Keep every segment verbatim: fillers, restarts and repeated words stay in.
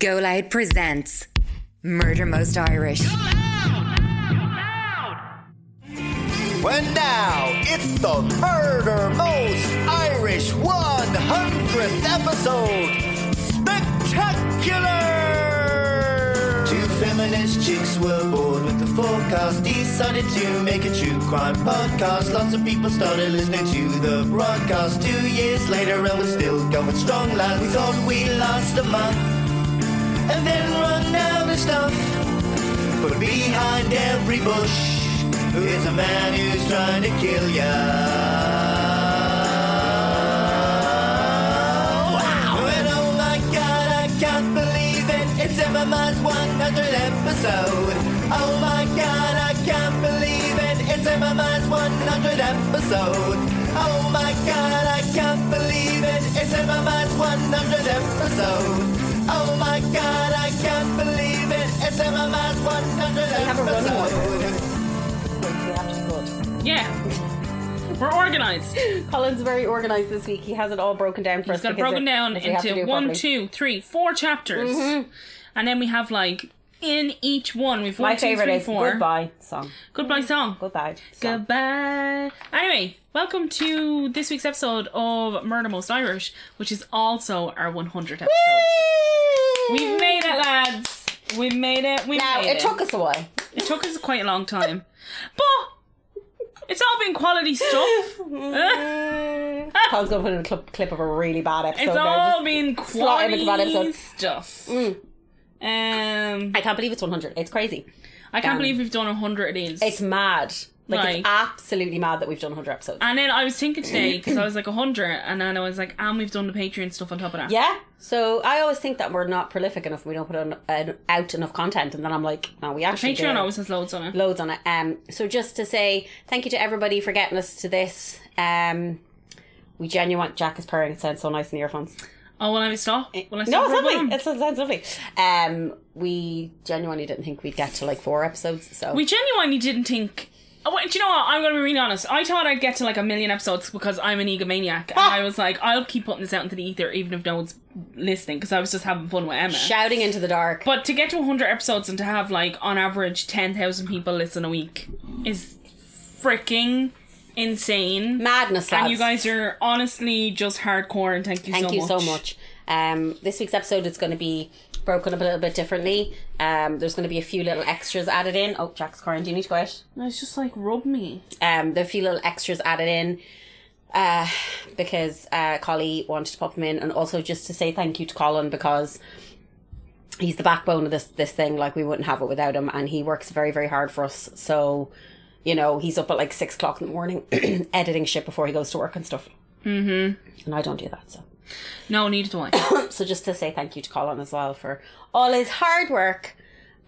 Go Loud presents Murder Most Irish. Go Loud! Go Loud! Well, now it's the Murder Most Irish one hundredth episode. Spectacular! Two feminist chicks were bored with the forecast, decided to make a true crime podcast. Lots of people started listening to the broadcast. Two years later, and we're still going strong, lad. We thought we lost a month and then run out of stuff. But behind every bush is a man who's trying to kill ya. Wow. And oh my God, I can't believe it. It's Emma Ma's one hundredth episode. Oh my God, I can't believe it. It's Emma Ma's one hundredth episode. Oh my God, I can't believe it. It's Emma Ma's one hundredth episode. Oh my God, I can't believe it. It's Emma Ma's one hundredth episode. Yeah. We're organised. Colin's very organised this week. He has it all broken down for He's us. He's got it broken down into do one, properly. two, three, four chapters. Mm-hmm. And then we have like, in each one, we've one, My two, favourite three, is four. Goodbye song. Goodbye song. Goodbye. Song. Goodbye. Anyway, welcome to this week's episode of Murder Most Irish, which is also our one hundredth episode. Whee! We've made it, lads. We made it. We now, made it. Now, it took us a while. It took us quite a long time. But it's all been quality stuff. Colin's going to put in a cl- clip of a really bad episode. It's all been quality bad stuff. Mm. Um, I can't believe it's one hundred. It's crazy. I can't um, believe we've done one hundred of these. It's mad. Like, like, it's absolutely mad that we've done one hundred episodes. And then I was thinking today, because I was like one hundred, and then I was like, and we've done the Patreon stuff on top of that. Yeah. So I always think that we're not prolific enough, we don't put on, uh, out enough content, and then I'm like, no, we actually do. Patreon always has loads on it. Loads on it. Um, so just to say thank you to everybody for getting us to this. Um, we genuinely, Jack is purring, it sounds so nice in the earphones. Oh, will I stop? Will I stop? No, it's lovely. It sounds lovely. Um, we genuinely didn't think we'd get to like four episodes, so. We genuinely didn't think... Oh, do you know what? I'm going to be really honest. I thought I'd get to like a million episodes because I'm an egomaniac. And I was like, I'll keep putting this out into the ether even if no one's listening, because I was just having fun with Emma. Shouting into the dark. But to get to one hundred episodes and to have like, on average, ten thousand people listen a week is freaking insane. Madness, lads. And you guys are honestly just hardcore, and thank you thank so you much. Thank you so much. Um, this week's episode is going to be broken up a little bit differently. Um, there's going to be a few little extras added in. Oh, Jack's crying. Do you need to go out? No, it's just like, rub me. Um, there are a few little extras added in uh, because uh, Collie wanted to pop them in. And also just to say thank you to Colin, because he's the backbone of this, this thing. Like, we wouldn't have it without him. And he works very, very hard for us. So, you know, he's up at like six o'clock in the morning editing shit before he goes to work and stuff. Mm-hmm. And I don't do that, so. No, neither do I. So just to say thank you to Colin as well for all his hard work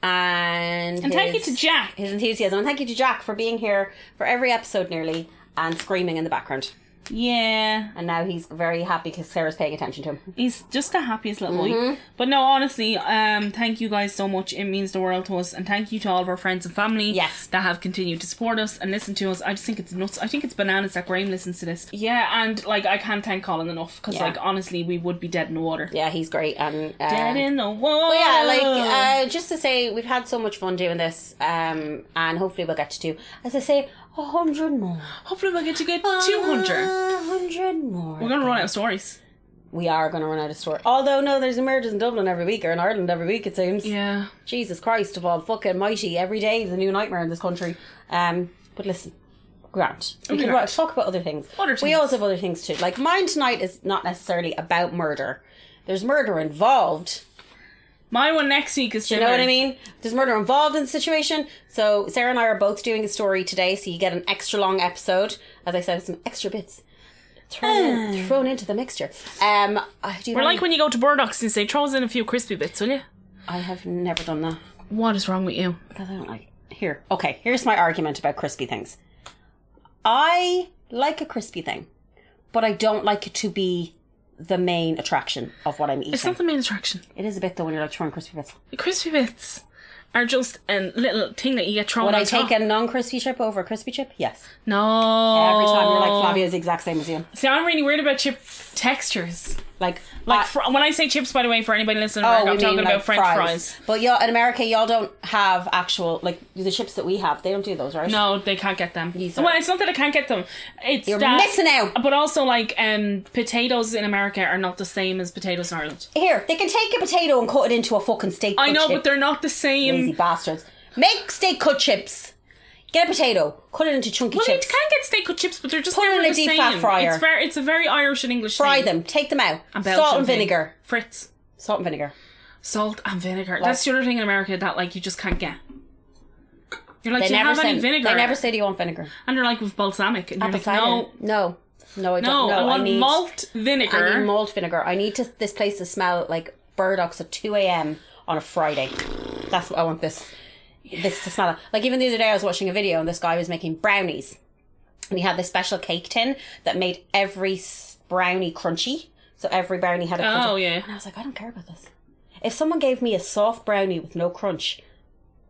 and and his, thank you to Jack, his enthusiasm, and thank you to Jack for being here for every episode nearly and screaming in the background. Yeah. And now he's very happy because Sarah's paying attention to him. He's just the happiest little mm-hmm. boy. But no, honestly, um, thank you guys so much. It means the world to us. And thank you to all of our friends and family yes. that have continued to support us and listen to us. I just think it's nuts. I think it's bananas that Graham listens to this. Yeah, and like, I can't thank Colin enough because yeah. like, honestly, we would be dead in the water. Yeah, he's great. Um, uh, dead in the water. But yeah, like, uh, just to say, we've had so much fun doing this, um, and hopefully we'll get to do, as I say, A hundred more. Hopefully we'll get to get two hundred. A hundred more. We're going to run out of stories. We are going to run out of stories. Although, no, there's murders in Dublin every week, or in Ireland every week, it seems. Yeah. Jesus Christ of all fucking mighty. Every day is a new nightmare in this country. Um, But listen, Grant, we okay, can Grant. talk about other things. Other things. We also have other things too. Like, mine tonight is not necessarily about murder. There's murder involved. My one next week is similar. Do you know what I mean? There's murder involved in the situation. So Sarah and I are both doing a story today, so you get an extra long episode. As I said, some extra bits thrown, in, thrown into the mixture. Um, do you We're know like you? When you go to Burdocks and say, throw us in a few crispy bits, will you? I have never done that. What is wrong with you? Because I don't like it. Here. Okay, here's my argument about crispy things. I like a crispy thing, but I don't like it to be the main attraction of what I'm eating. It's not the main attraction. It is a bit though when you're like throwing crispy bits. Crispy bits. are just a little thing that you get thrown. Would I take top. a non-crispy chip over a crispy chip? Yes. No. Every time you're like, Flavio is the exact same as you. See, I'm really weird about chip textures. Like, like uh, fr- when I say chips, by the way, for anybody listening, oh, I'm talking like about French fries. fries. But y'all in America, y'all don't have actual, like the chips that we have. They don't do those, right? No, they can't get them. Well, it's not that I can't get them. It's you're that, missing out. But also, like, um, potatoes in America are not the same as potatoes in Ireland. Here, they can take a potato and cut it into a fucking steak. I know, chip. But they're not the same. Lazy bastards. Make steak cut chips. Get a potato, cut it into chunky well, chips. Well, you can get steak cut chips, but they're just put never the same. Put in a deep fat fryer. It's, very, it's a very Irish and English Fry thing. Fry them, take them out. And Salt and vinegar. Thing. Fritz. Salt and vinegar. Salt and vinegar. Like, that's the other thing in America that like you just can't get. You're like, do you have say, any vinegar? They never say do you want vinegar. And they're like, with balsamic. And you're like, no. No. No, I don't. No, no I want I need, malt vinegar. I need malt vinegar. I need to, this place to smell like Burdocks at two a.m. on a Friday. That's what I want this. Yeah. This to smell it. Like, even the other day I was watching a video and this guy was making brownies and he had this special cake tin that made every brownie crunchy, so every brownie had a crunch. Oh yeah. And I was like, I don't care about this. If someone gave me a soft brownie with no crunch,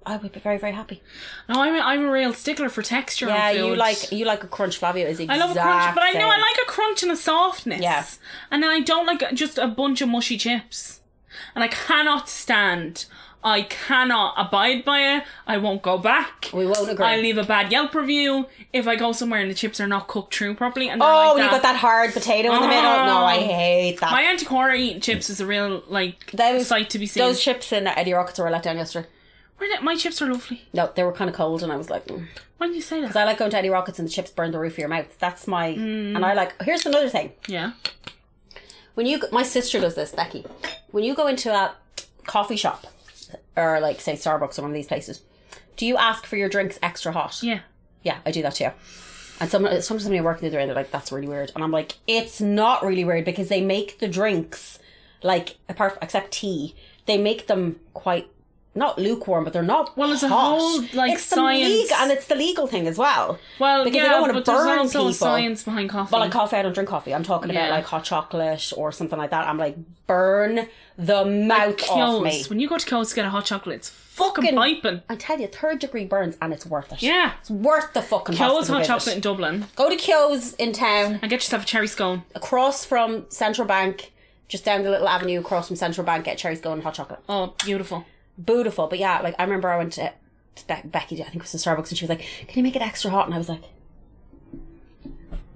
I would be very, very happy. No, I'm a, I'm a real stickler for texture. Yeah, on food. you like you like a crunch, Flavio. Is exact I love a crunch, but I know I like a crunch and a softness. Yeah. And then I don't like just a bunch of mushy chips. And I cannot stand. I cannot abide by it. I won't go back. We won't agree. I'll leave a bad Yelp review if I go somewhere and the chips are not cooked through properly. And oh, like that. You got that hard potato oh. in the middle. No, I hate that. My auntie Cora eating chips is a real like those, sight to be seen. Those chips in Eddie Rockets were let down yesterday. Were they? My chips are lovely. No, they were kind of cold, and I was like, mm. Why did you say that? Because I like going to Eddie Rockets and the chips burn the roof of your mouth. That's my mm. and I like. Here's another thing. Yeah. When you my sister does this, Becky. When you go into a coffee shop. Or like say Starbucks or one of these places, do you ask for your drinks extra hot? Yeah, yeah, I do that too. And some sometimes somebody working the other end, they're like, "That's really weird," and I'm like, "It's not really weird because they make the drinks like apart from, except tea, they make them quite not lukewarm, but they're not well. It's hot. a whole like it's science, legal, and it's the legal thing as well. Well, because yeah, they don't want to burn there's also people. A science behind coffee. Well, like coffee, I don't drink coffee. I'm talking yeah. about like hot chocolate or something like that. I'm like, burn. The mouth like off me. When you go to Kyo's to get a hot chocolate, it's fucking, fucking piping. I tell you, third degree burns, and it's worth it. Yeah, it's worth the fucking. Kyo's hot visit. chocolate in Dublin. Go to Kyo's in town and get yourself a cherry scone across from Central Bank, just down the little avenue across from Central Bank. Get a cherry scone and hot chocolate. Oh, beautiful, beautiful. But yeah, like I remember I went to, to Be- Becky. I think it was to Starbucks, and she was like, "Can you make it extra hot?" And I was like.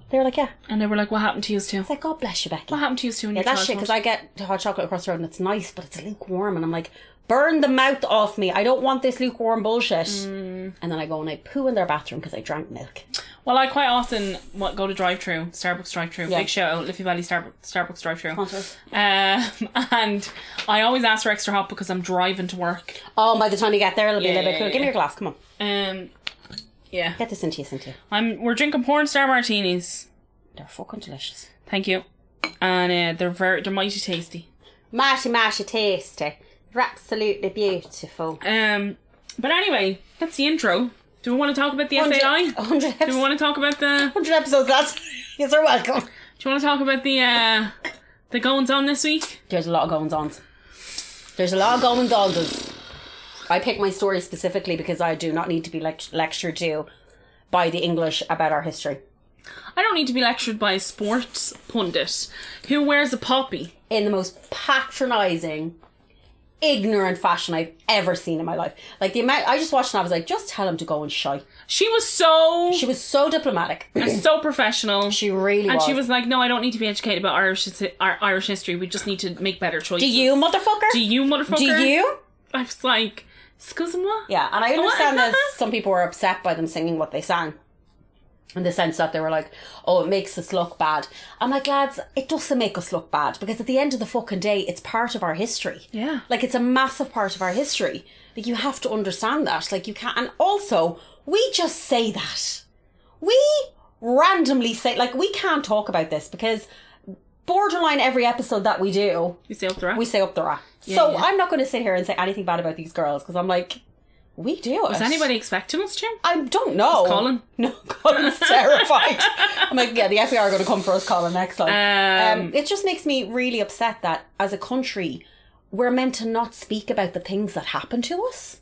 They were like, yeah. And they were like, what happened to you too? I was like, God bless you, Becky. What happened to you too? Yeah, that's shit, because I get hot chocolate across the road and it's nice, but it's lukewarm. And I'm like, burn the mouth off me. I don't want this lukewarm bullshit. Mm. And then I go and I poo in their bathroom because I drank milk. Well, I quite often go to drive-thru, Starbucks drive-thru. Yeah. Big shout out, Liffey Valley Star- Starbucks drive-thru. Um, and I always ask for extra hot because I'm driving to work. Oh, by the time you get there, it'll be yeah, a little bit cool. Yeah, yeah. Give me your glass, come on. Um... Yeah. Get this into you, Cynthia. I'm, we're drinking porn star martinis. They're fucking delicious. Thank you. And uh, they're very, they're mighty tasty. Mighty, mighty tasty. They're absolutely beautiful. Um, But anyway, that's the intro. Do we want to talk about the F A I? one hundred Do we want to talk about the... one hundred episodes, lads. Yes, you're welcome. Do you want to talk about the uh, the goings-on this week? There's a lot of goings-ons. There's a lot of goings-ons. I pick my story specifically because I do not need to be lect- lectured to by the English about our history. I don't need to be lectured by a sports pundit who wears a poppy. In the most patronising, ignorant fashion I've ever seen in my life. Like the amount, I just watched and I was like, just tell him to go and shy. She was so... She was so diplomatic. And so professional. She really and was. And she was like, no, I don't need to be educated about Irish, Irish history. We just need to make better choices. Do you, motherfucker? Do you, motherfucker? Do you? I was like... Excuse me? Yeah, and I understand that some people were upset by them singing what they sang. In the sense that they were like, oh, it makes us look bad. I'm like, lads, it doesn't make us look bad. Because at the end of the fucking day, it's part of our history. Yeah. Like, it's a massive part of our history. Like, you have to understand that. Like, you can't... And also, we just say that. We randomly say... Like, we can't talk about this because... Borderline every episode that we do, we say up the rat. We say up the rat. Yeah, so yeah. I'm not going to sit here and say anything bad about these girls because I'm like, we do it. Was anybody expecting us to? I don't know. Was Colin? No, Colin's terrified. I'm like, yeah, the F A I are going to come for us, Colin, next time. Um, um, it just makes me really upset that as a country, we're meant to not speak about the things that happen to us.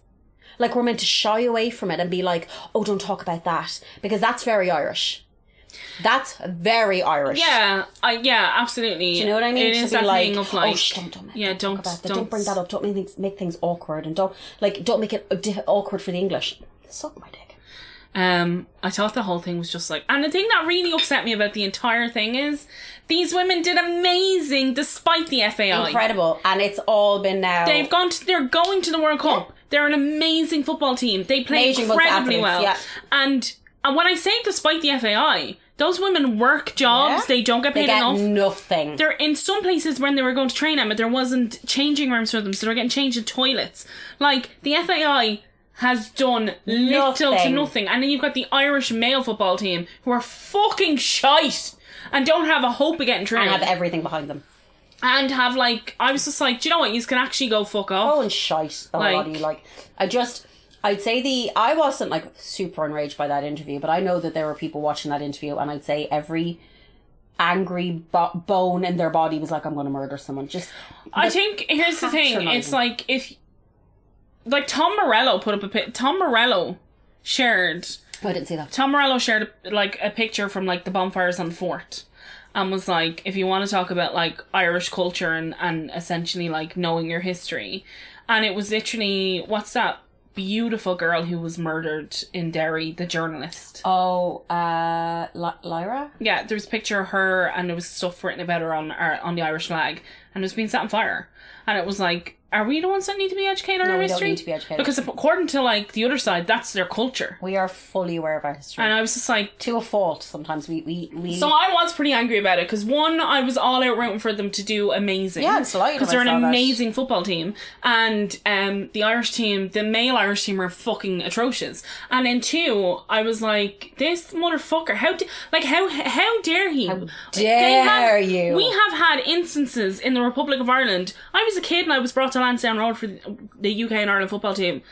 Like, we're meant to shy away from it and be like, oh, don't talk about that, because that's very Irish. That's very Irish. Yeah, I, yeah, absolutely. Do you know what I mean? It is that like, thing of like, oh, sh- don't, don't, yeah, don't, about that. Don't, don't bring that up. Don't make things, make things awkward, and don't like, don't make it awkward for the English. Suck my dick. Um, I thought the whole thing was just like, and the thing that really upset me about the entire thing is these women did amazing despite the F A I. Incredible, and it's all been now. They've gone. To, they're going to the World Cup. Yeah. They're an amazing football team. They play amazing incredibly well, yeah. and and when I say despite the F A I. Those women work jobs, yeah. they don't get paid they get enough. Nothing. They're in some places when they were going to train them, but there wasn't changing rooms for them, so they were getting changed in toilets. Like, the F A I has done nothing. Little to nothing. And then you've got the Irish male football team who are fucking shite and don't have a hope of getting trained. And have everything behind them. And have, like, I was just like, do you know what? You can actually go fuck off. Oh, and shite. The like, body. Like, I just. I'd say the, I wasn't like super enraged by that interview, but I know that there were people watching that interview, and I'd say every angry bo- bone in their body was like, I'm going to murder someone. Just, I think, here's the thing, it's like, if, like Tom Morello put up a pic, Tom Morello shared. Oh, I didn't see that. Tom Morello shared like a picture from like the bonfires on the fort. And was like, if you want to talk about like Irish culture and, and essentially like knowing your history. And it was literally, what's that? Beautiful girl who was murdered in Derry, the journalist. Oh, uh, L- Lyra? Yeah, there was a picture of her, and there was stuff written about her on uh, on the Irish flag, and it was being set on fire. And it was like, are we the ones that need to be educated on no, our we history? Don't need to be educated. Because according to like the other side, that's their culture. We are fully aware of our history. And I was just like, to a fault sometimes. We we, we... So I was pretty angry about it because one, I was all out rooting for them to do amazing. Yeah, it's like because they're an amazing that. Football team, and um, the Irish team, the male Irish team, are fucking atrocious. And then two, I was like, this motherfucker, how da- like how how dare he? How dare have, you? We have had instances in the Republic of Ireland. I was a kid and I was brought to Lansdowne Road for the U K and Ireland football team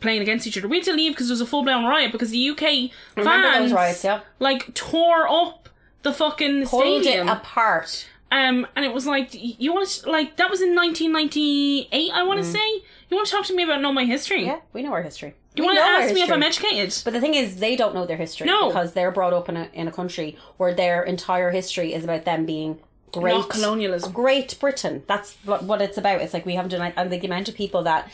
playing against each other. We had to leave because there was a full-blown riot because the U K fans riots, yeah. like tore up the fucking Pulled stadium it apart. Um, and it was like you want to like that was in nineteen ninety-eight. I want to mm. say you want to talk to me about know my history. Yeah, we know our history. You want to ask me if I'm educated? But the thing is, they don't know their history no. because they're brought up in a in a country where their entire history is about them being. Great Not colonialism. Great Britain. That's what it's about. It's like we haven't done... And the amount of people that...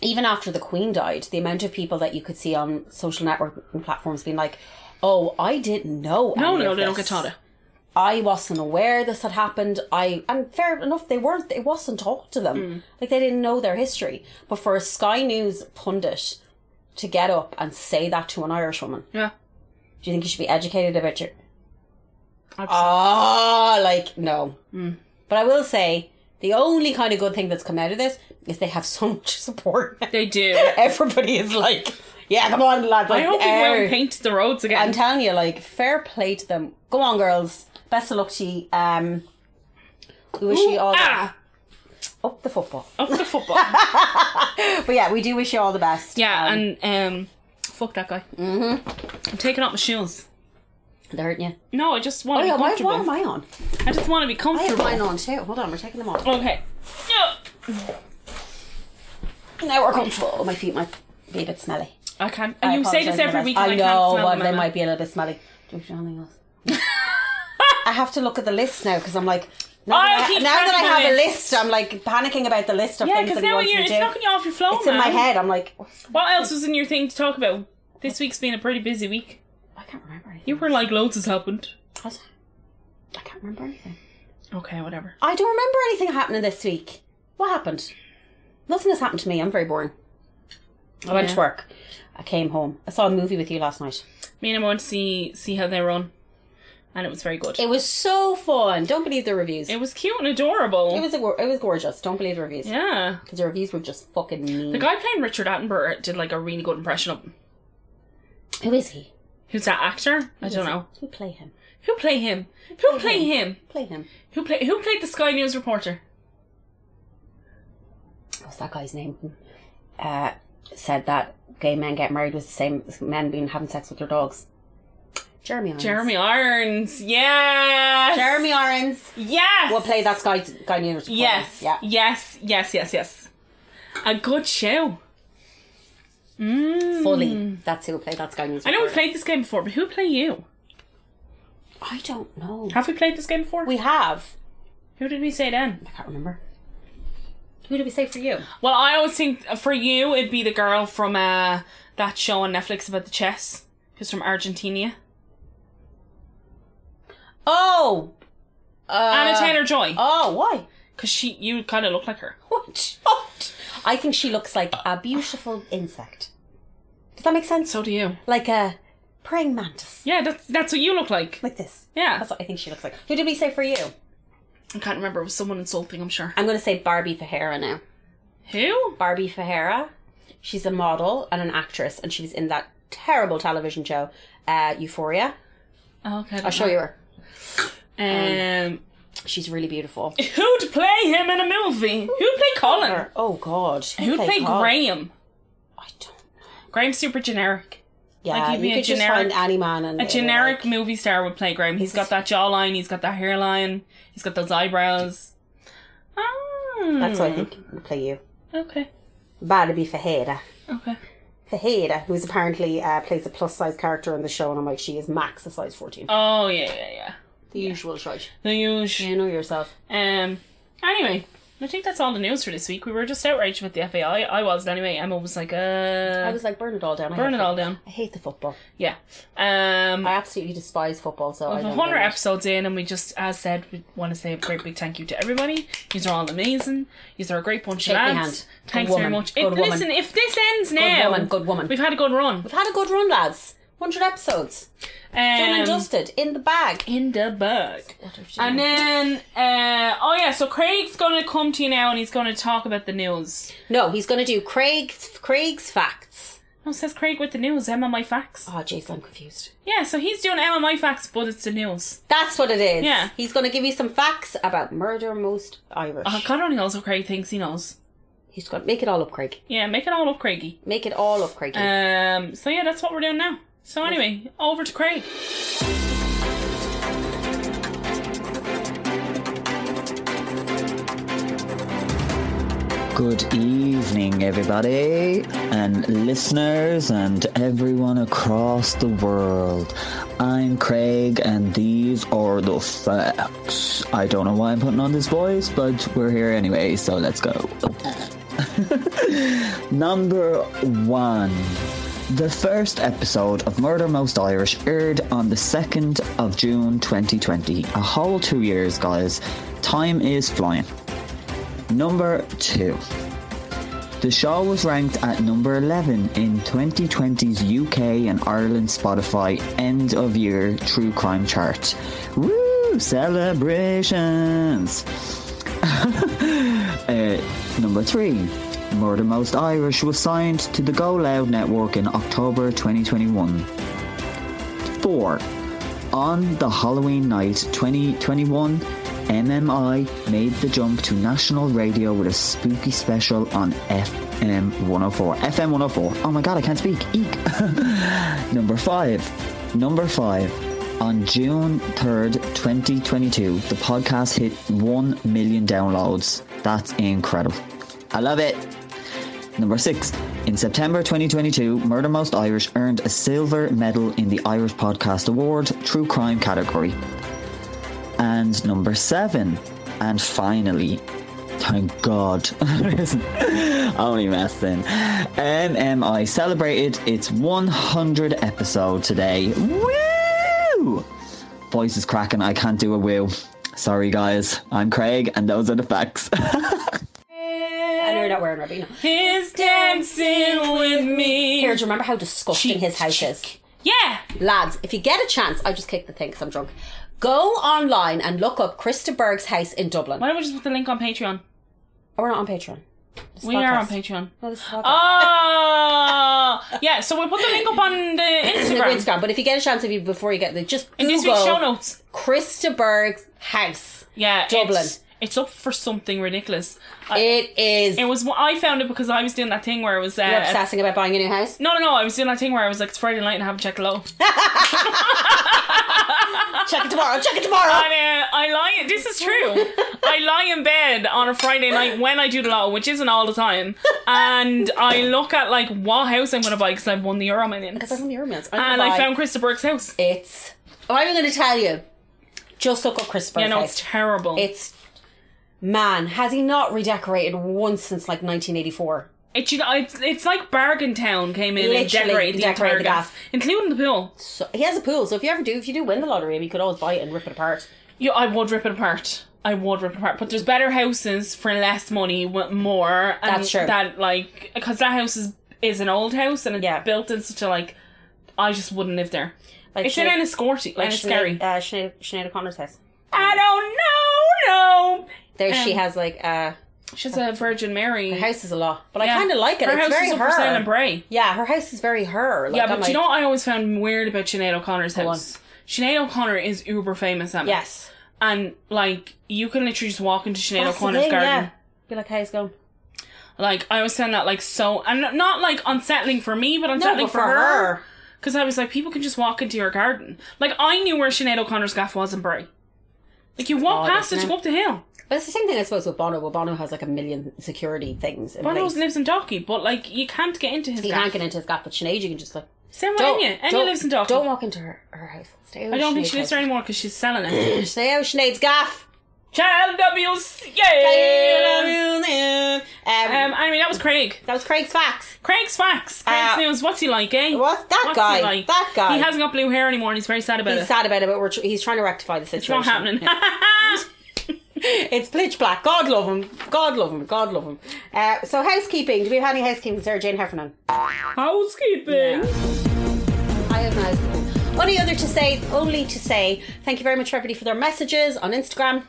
Even after the Queen died, the amount of people that you could see on social networking platforms being like, oh, I didn't know any No, no, of they this. Don't get taught it. I wasn't aware this had happened. I And fair enough, they weren't... It wasn't taught to them. Mm. Like, they didn't know their history. But for a Sky News pundit to get up and say that to an Irish woman... Yeah. Do you think you should be educated about your... Ah, oh, like, no. Mm. But I will say, the only kind of good thing that's come out of this is they have so much support. They do. Everybody is like, yeah, come on, lads. Like, I hope er, we won't paint the roads again. I'm telling you, like, fair play to them. Go on, girls. Best of luck to you. Um, we wish Ooh, you all ah. the... Up the football. Up the football. But yeah, we do wish you all the best. Yeah, um, and um, fuck that guy. Mm-hmm. I'm taking off my shoes. They're hurting you. No, I just want oh, to be yeah, comfortable. Why, why am I on? I just want to be comfortable. I have mine on too. Hold on, we're taking them off. Okay. No. Now we're comfortable. Oh, my feet might be a bit smelly. I can't. I you say this every week. I, I know, can't smell they might be a little bit smelly. Do you have anything else? I have to look at the list now because I'm like, now that I, I, now that I have a list, I'm like panicking about the list of yeah, things that now he wants me to do. Yeah, because now it's knocking you off your flow. It's man. In my head. I'm like, what else was in your thing to talk about? This week's been a pretty busy week. I can't remember anything. You were like, loads has happened. What? I can't remember anything. Okay, whatever. I don't remember anything happening this week. What happened? Nothing has happened to me. I'm very boring. I yeah. went to work. I came home. I saw a movie with you last night. Me and Emma went to see, see How They Run. And it was very good. It was so fun. Don't believe the reviews. It was cute and adorable. It was a, it was gorgeous. Don't believe the reviews. Yeah. Because the reviews were just fucking mean. The guy playing Richard Attenborough did like a really good impression of him. Who is he? Who's that actor? Who I don't know. Who play him? Who play him? Who play, play him? him? Play him. Who play? Who played the Sky News reporter? What's that guy's name? Uh, said that gay men get married was the same as men being having sex with their dogs. Jeremy Irons. Jeremy Irons. Yes. Jeremy Irons. Yes. We'll play that Sky Sky News reporter. Yes. Yeah. Yes. Yes. Yes. Yes. A good show. Mm. Fully. That's who played that Sky News. I know we played this game before, but who play you? I don't know. Have we played this game before? We have. Who did we say then? I can't remember. Who did we say for you? Well, I always think for you it'd be the girl from uh, that show on Netflix about the chess, who's from Argentina. Oh, uh, Anna Taylor-Joy. Oh, why? Because she, you kind of look like her. What? What? I think she looks like a beautiful insect. Does that make sense? So do you. Like a praying mantis. Yeah, that's that's what you look like. Like this. Yeah, that's what I think she looks like. Who did we say for you? I can't remember. It was someone insulting, I'm sure. I'm going to say Barbie Ferreira now. Who? Barbie Ferreira. She's a model and an actress, and she was in that terrible television show, uh, Euphoria. Oh, okay. I'll show know. you her. Um, um, she's really beautiful. Who'd play him in a movie? Who'd play Colin? Her? Oh, God. Who'd, Who'd play, play Graham? I don't know. Graham's super generic. Yeah, like he'd be you a could generic, just find any man and a generic like, movie star would play Graham. He's got that jawline, he's got that hairline, he's got those eyebrows. Oh. That's what I think would play you. Okay. Barbie Ferreira. Okay. Ferreira, who is apparently uh, plays a plus size character in the show, and I'm like, she is max a size fourteen. Oh yeah, yeah, yeah. The yeah. usual choice. The usual. You know yourself. Um. Anyway. I think that's all the news for this week. We were just outraged with the F A I. I was anyway. Emma was like, uh... I was like, burn it all down. I burn it football. all down. I hate the football. Yeah. Um, I absolutely despise football, so I don't one hundred episodes in, and we just, as said, we want to say a great big thank you to everybody. Yous are all amazing. Yous are a great bunch of lads. Thanks very much. If, listen, if this ends now... Good woman, good woman. We've had a good run. We've had a good run, lads. one hundred episodes. Um, Done and dusted. In the bag. In the bag. And then, uh, oh yeah, so Craig's going to come to you now and he's going to talk about the news. No, he's going to do Craig's Craig's facts. No, it says Craig with the news, Emma My Facts. Oh, jeez, I'm confused. Yeah, so he's doing Emma My Facts, but it's the news. That's what it is. Yeah. He's going to give you some facts about Murder Most Irish. Oh, God only knows what Craig thinks he knows. He's going to make it all up, Craig. Yeah, make it all up, Craigie. Make it all up, Craigie. Um, so yeah, that's what we're doing now. So anyway, over to Craig. Good evening, everybody, and listeners, and everyone across the world. I'm Craig, and these are the facts. I don't know why I'm putting on this voice, but we're here anyway, so let's go. Number one. The first episode of Murder Most Irish aired on the second of June twenty twenty. A whole two years, guys. Time is flying. Number two. The show was ranked at number eleven in twenty twenty's U K and Ireland Spotify end of year true crime chart. Woo! Celebrations! uh, number three. Murder Most Irish was signed to the Go Loud network in October twenty twenty-one. four. On the Halloween night twenty twenty-one, M M I made the jump to national radio with a spooky special on F M one oh four. F M one oh four. Oh my god, I can't speak. Eek. Number five. Number five. On June third, twenty twenty-two, the podcast hit one million downloads. That's incredible. I love it. Number six. In September twenty twenty-two, Murder Most Irish earned a silver medal in the Irish Podcast Award True Crime category. And number seven. And finally, thank God. Only messing. M M I celebrated its one hundred episode today. Woo! Voice is cracking. I can't do a woo. Sorry, guys. I'm Craig, and those are the facts. Not wearing rubby. No. He's dancing with me. Here, do you remember how disgusting cheek, his house cheek. is? Yeah. Lads, if you get a chance, I just kicked the thing because I'm drunk. Go online and look up Krista Berg's house in Dublin. Why don't we just put the link on Patreon? Oh, we're not on Patreon. This we podcast. are on Patreon. No, this is podcast. Oh, yeah. So we'll put the link up on the Instagram. Instagram. But if you get a chance, if you before you get the just Google in this week's show notes, Krista Berg's house. Yeah, Dublin. It's, It's up for something ridiculous. I, it is. It was. I found it because I was doing that thing where it was. Uh, You're obsessing about buying a new house? No, no, no. I was doing that thing where I was like, it's Friday night and I haven't checked low. Check it tomorrow. Check it tomorrow. And, uh, I lie. This is true. I lie in bed on a Friday night when I do the low, which isn't all the time. And I look at like what house I'm going to buy because I've won the EuroMillions. Because I've won the EuroMillions. And I found Krista Burke's house. It's. Oh, I'm going to tell you. Just look up Krista Burke's house. Yeah, no, it's terrible. It's. Man, has he not redecorated once since like nineteen eighty-four? It, you know, it's, it's like Bargain Town came in literally and decorated the decorated entire the gaff, including the pool. So, he has a pool, so if you ever do, if you do win the lottery, you could always buy it and rip it apart. Yeah, I would rip it apart. I would rip it apart. But there's better houses for less money, with more. And that's true. That like because that house is is an old house and it's yeah. built in such a like. I just wouldn't live there. Like it's Shana- in Enniscorthy, like Enniscarry. Like uh, Sinead, Sinead O'Connor's house. I don't know, no. There um, she has like a... She has a Virgin Mary. Her house is a lot. But yeah. I kind of like it. Her it's house very is for sale in Bray. Yeah, her house is very her. Like, yeah, but I'm do like, you know what I always found weird about Sinead O'Connor's house? On. Sinead O'Connor is uber famous, Emma. Yes. And like, you can literally just walk into Sinead That's O'Connor's thing, garden. Yeah. Be like, how's it going? Like, I always found that like so... And not like unsettling for me, but unsettling no, but for, for her. Because I was like, people can just walk into your garden. Like, I knew where Sinead O'Connor's gaff was in Bray. Like, you walk oh, past it, you go up the hill. But it's the same thing, I suppose, with Bono. Well, Bono has like a million security things in Bono place. lives in Docky, but like, you can't get into his You gaff. can't get into his gaff, but Sinead, you can just like... Same with Enya. Enya lives in Docky. Don't walk into her, her house. Stay out I don't Sinead's think she lives house. there anymore because she's selling it. Stay out Sinead's gaff. Child W's, yeah. Um, um, anyway, that was Craig. That was Craig's facts. Craig's facts. Craig's uh, news. What's he like, eh? What's that what's guy? He like? That guy. He hasn't got blue hair anymore, and he's very sad about he's it. He's sad about it, but we're tr- he's trying to rectify the situation. It's not happening. Yeah. It's pitch black. God love him. God love him. God love him. Uh, so housekeeping. Do we have any housekeeping? Sarah Jane Heffernan. Housekeeping. Yeah. I have housekeeping. Only other to say. Only to say. Thank you very much for everybody for their messages on Instagram.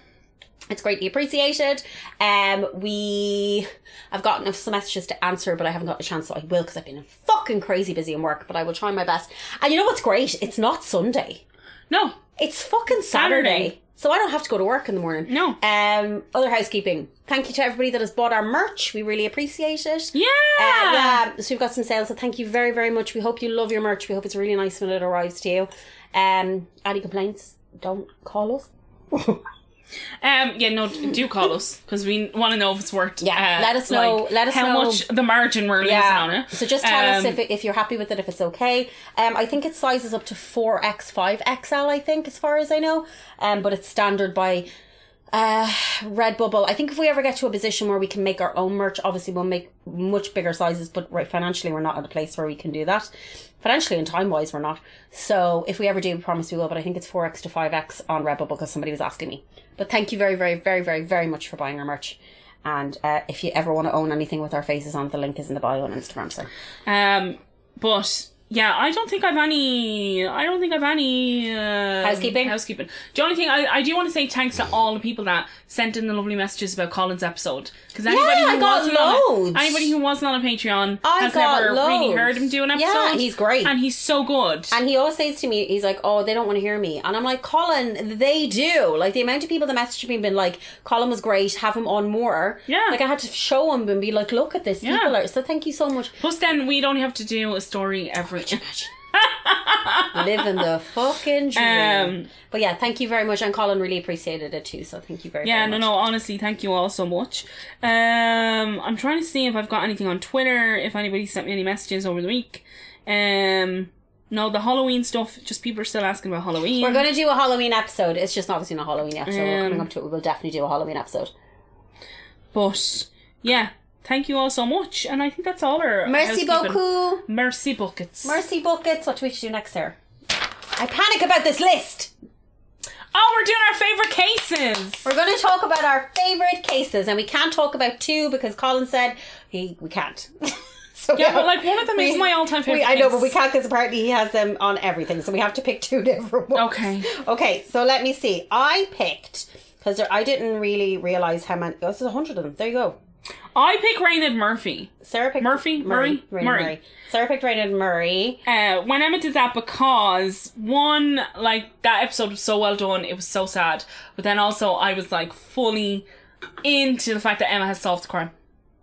It's greatly appreciated. Um, we, I've gotten some messages to answer, but I haven't got a chance, so I will because I've been fucking crazy busy in work. But I will try my best. And you know what's great? It's not Sunday. No, it's fucking Saturday. Saturday. So I don't have to go to work in the morning. No. Um, other housekeeping. Thank you to everybody that has bought our merch. We really appreciate it. Yeah. Uh, yeah. So we've got some sales. So thank you very, very much. We hope you love your merch. We hope it's really nice when it arrives to you. Um, any complaints? Don't call us. Um, yeah, no, do call us because we want to know if it's worked. Yeah, uh, let us know. Like, let us how know. much the margin we're losing yeah. on it. So just tell um, us if it, if you're happy with it, if it's okay. Um, I think it sizes up to four X, five X L. I think, as far as I know. Um, but it's standard by uh, Redbubble. I think if we ever get to a position where we can make our own merch, obviously we'll make much bigger sizes. But right, financially, we're not at a place where we can do that. Financially and time wise, we're not. So if we ever do, I promise we will. But I think it's four X to five X on Redbubble because somebody was asking me. But thank you very, very, very, very, very much for buying our merch. And uh, if you ever want to own anything with our faces on, the link is in the bio on Instagram. So, um, but yeah, I don't think I've any. I don't think I've any um, housekeeping. Housekeeping. The only thing I, I do want to say thanks to all the people that sent in the lovely messages about Colin's episode. Because anybody yeah, who I got loads. A, anybody who wasn't on a Patreon I has never loads. really heard him do an episode. Yeah, he's great, and he's so good. And he always says to me, he's like, "Oh, they don't want to hear me," and I'm like, "Colin, they do." Like the amount of people that messaged me and been like, "Colin was great. Have him on more." Yeah. Like I had to show him and be like, "Look at this." Yeah. People are so thank you so much. Plus, then we don't have to do a story every. Living the fucking dream. Um, but yeah, thank you very much, and Colin really appreciated it too. So thank you very, yeah, very much. Yeah, no, no, honestly, thank you all so much. Um, I'm trying to see if I've got anything on Twitter. If anybody sent me any messages over the week. Um, no, the Halloween stuff. Just people are still asking about Halloween. We're gonna do a Halloween episode. It's just obviously not a Halloween episode. Um, We're coming up to it. We will definitely do a Halloween episode. But yeah. Thank you all so much, and I think that's all our Merci beaucoup. Merci buckets. Merci buckets. What do we do next, Sarah? I panic about this list. Oh, we're doing our favourite cases. We're going to talk about our favourite cases, and we can't talk about two because Colin said he we can't. So yeah, but like one of them we, is my all-time favourite. I know, but we can't because apparently he has them on everything, so we have to pick two different ones. Okay. Okay, so let me see. I picked, because I didn't really realise how many, oh, there's a hundred of them. There you go. I pick Raonaid Murphy. Sarah picked Murphy Murray Murray. Murray. Murray. Sarah picked Raonaid Murray. Uh, when Emma did that, because one, like that episode was so well done, it was so sad. But then also, I was like fully into the fact that Emma has solved the crime.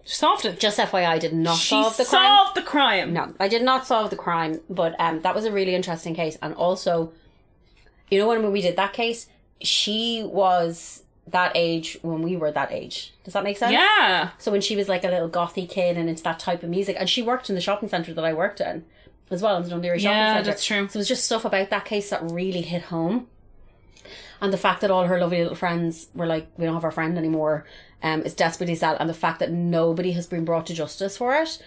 She solved it. Just F Y I, I did not she solve the crime. She solved the crime. No, I did not solve the crime, but um, that was a really interesting case. And also, you know, when we did that case, she was that age when we were that age. Does that make sense? Yeah. So when she was like a little gothy kid and into that type of music, and she worked in the shopping centre that I worked in as well, in the Dun Laoghaire shopping yeah, centre. Yeah, that's true. So it was just stuff about that case that really hit home. And the fact that all her lovely little friends were like, we don't have our friend anymore, um, is desperately sad. And the fact that nobody has been brought to justice for it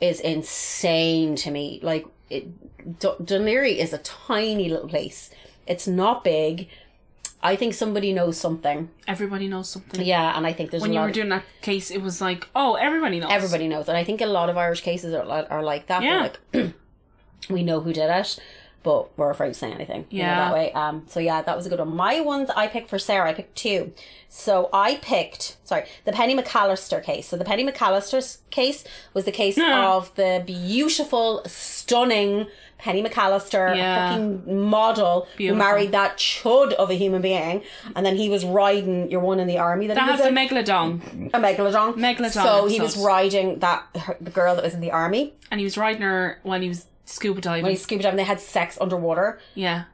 is insane to me. Like, it, D- Dun Laoghaire is a tiny little place. It's not big. I think somebody knows something. Everybody knows something. Yeah, and I think there's when a lot when you were doing that case, it was like, oh, everybody knows. Everybody knows. And I think a lot of Irish cases are, are like that. Yeah. Like, we know who did it, but we're afraid to say anything. Yeah. You know, that way. Um, so yeah, that was a good one. My ones I picked for Sarah, I picked two. So I picked, sorry, the Penny McAllister case. So the Penny McAllister's case was the case yeah. of the beautiful, stunning Penny McAllister, yeah. a fucking model beautiful. who married that chud of a human being, and then he was riding your one in the army. That, that was a megalodon. A megalodon. Megalodon. So he was riding that her, the girl that was in the army, and he was riding her when he was scuba diving. When he scuba diving, they had sex underwater. Yeah.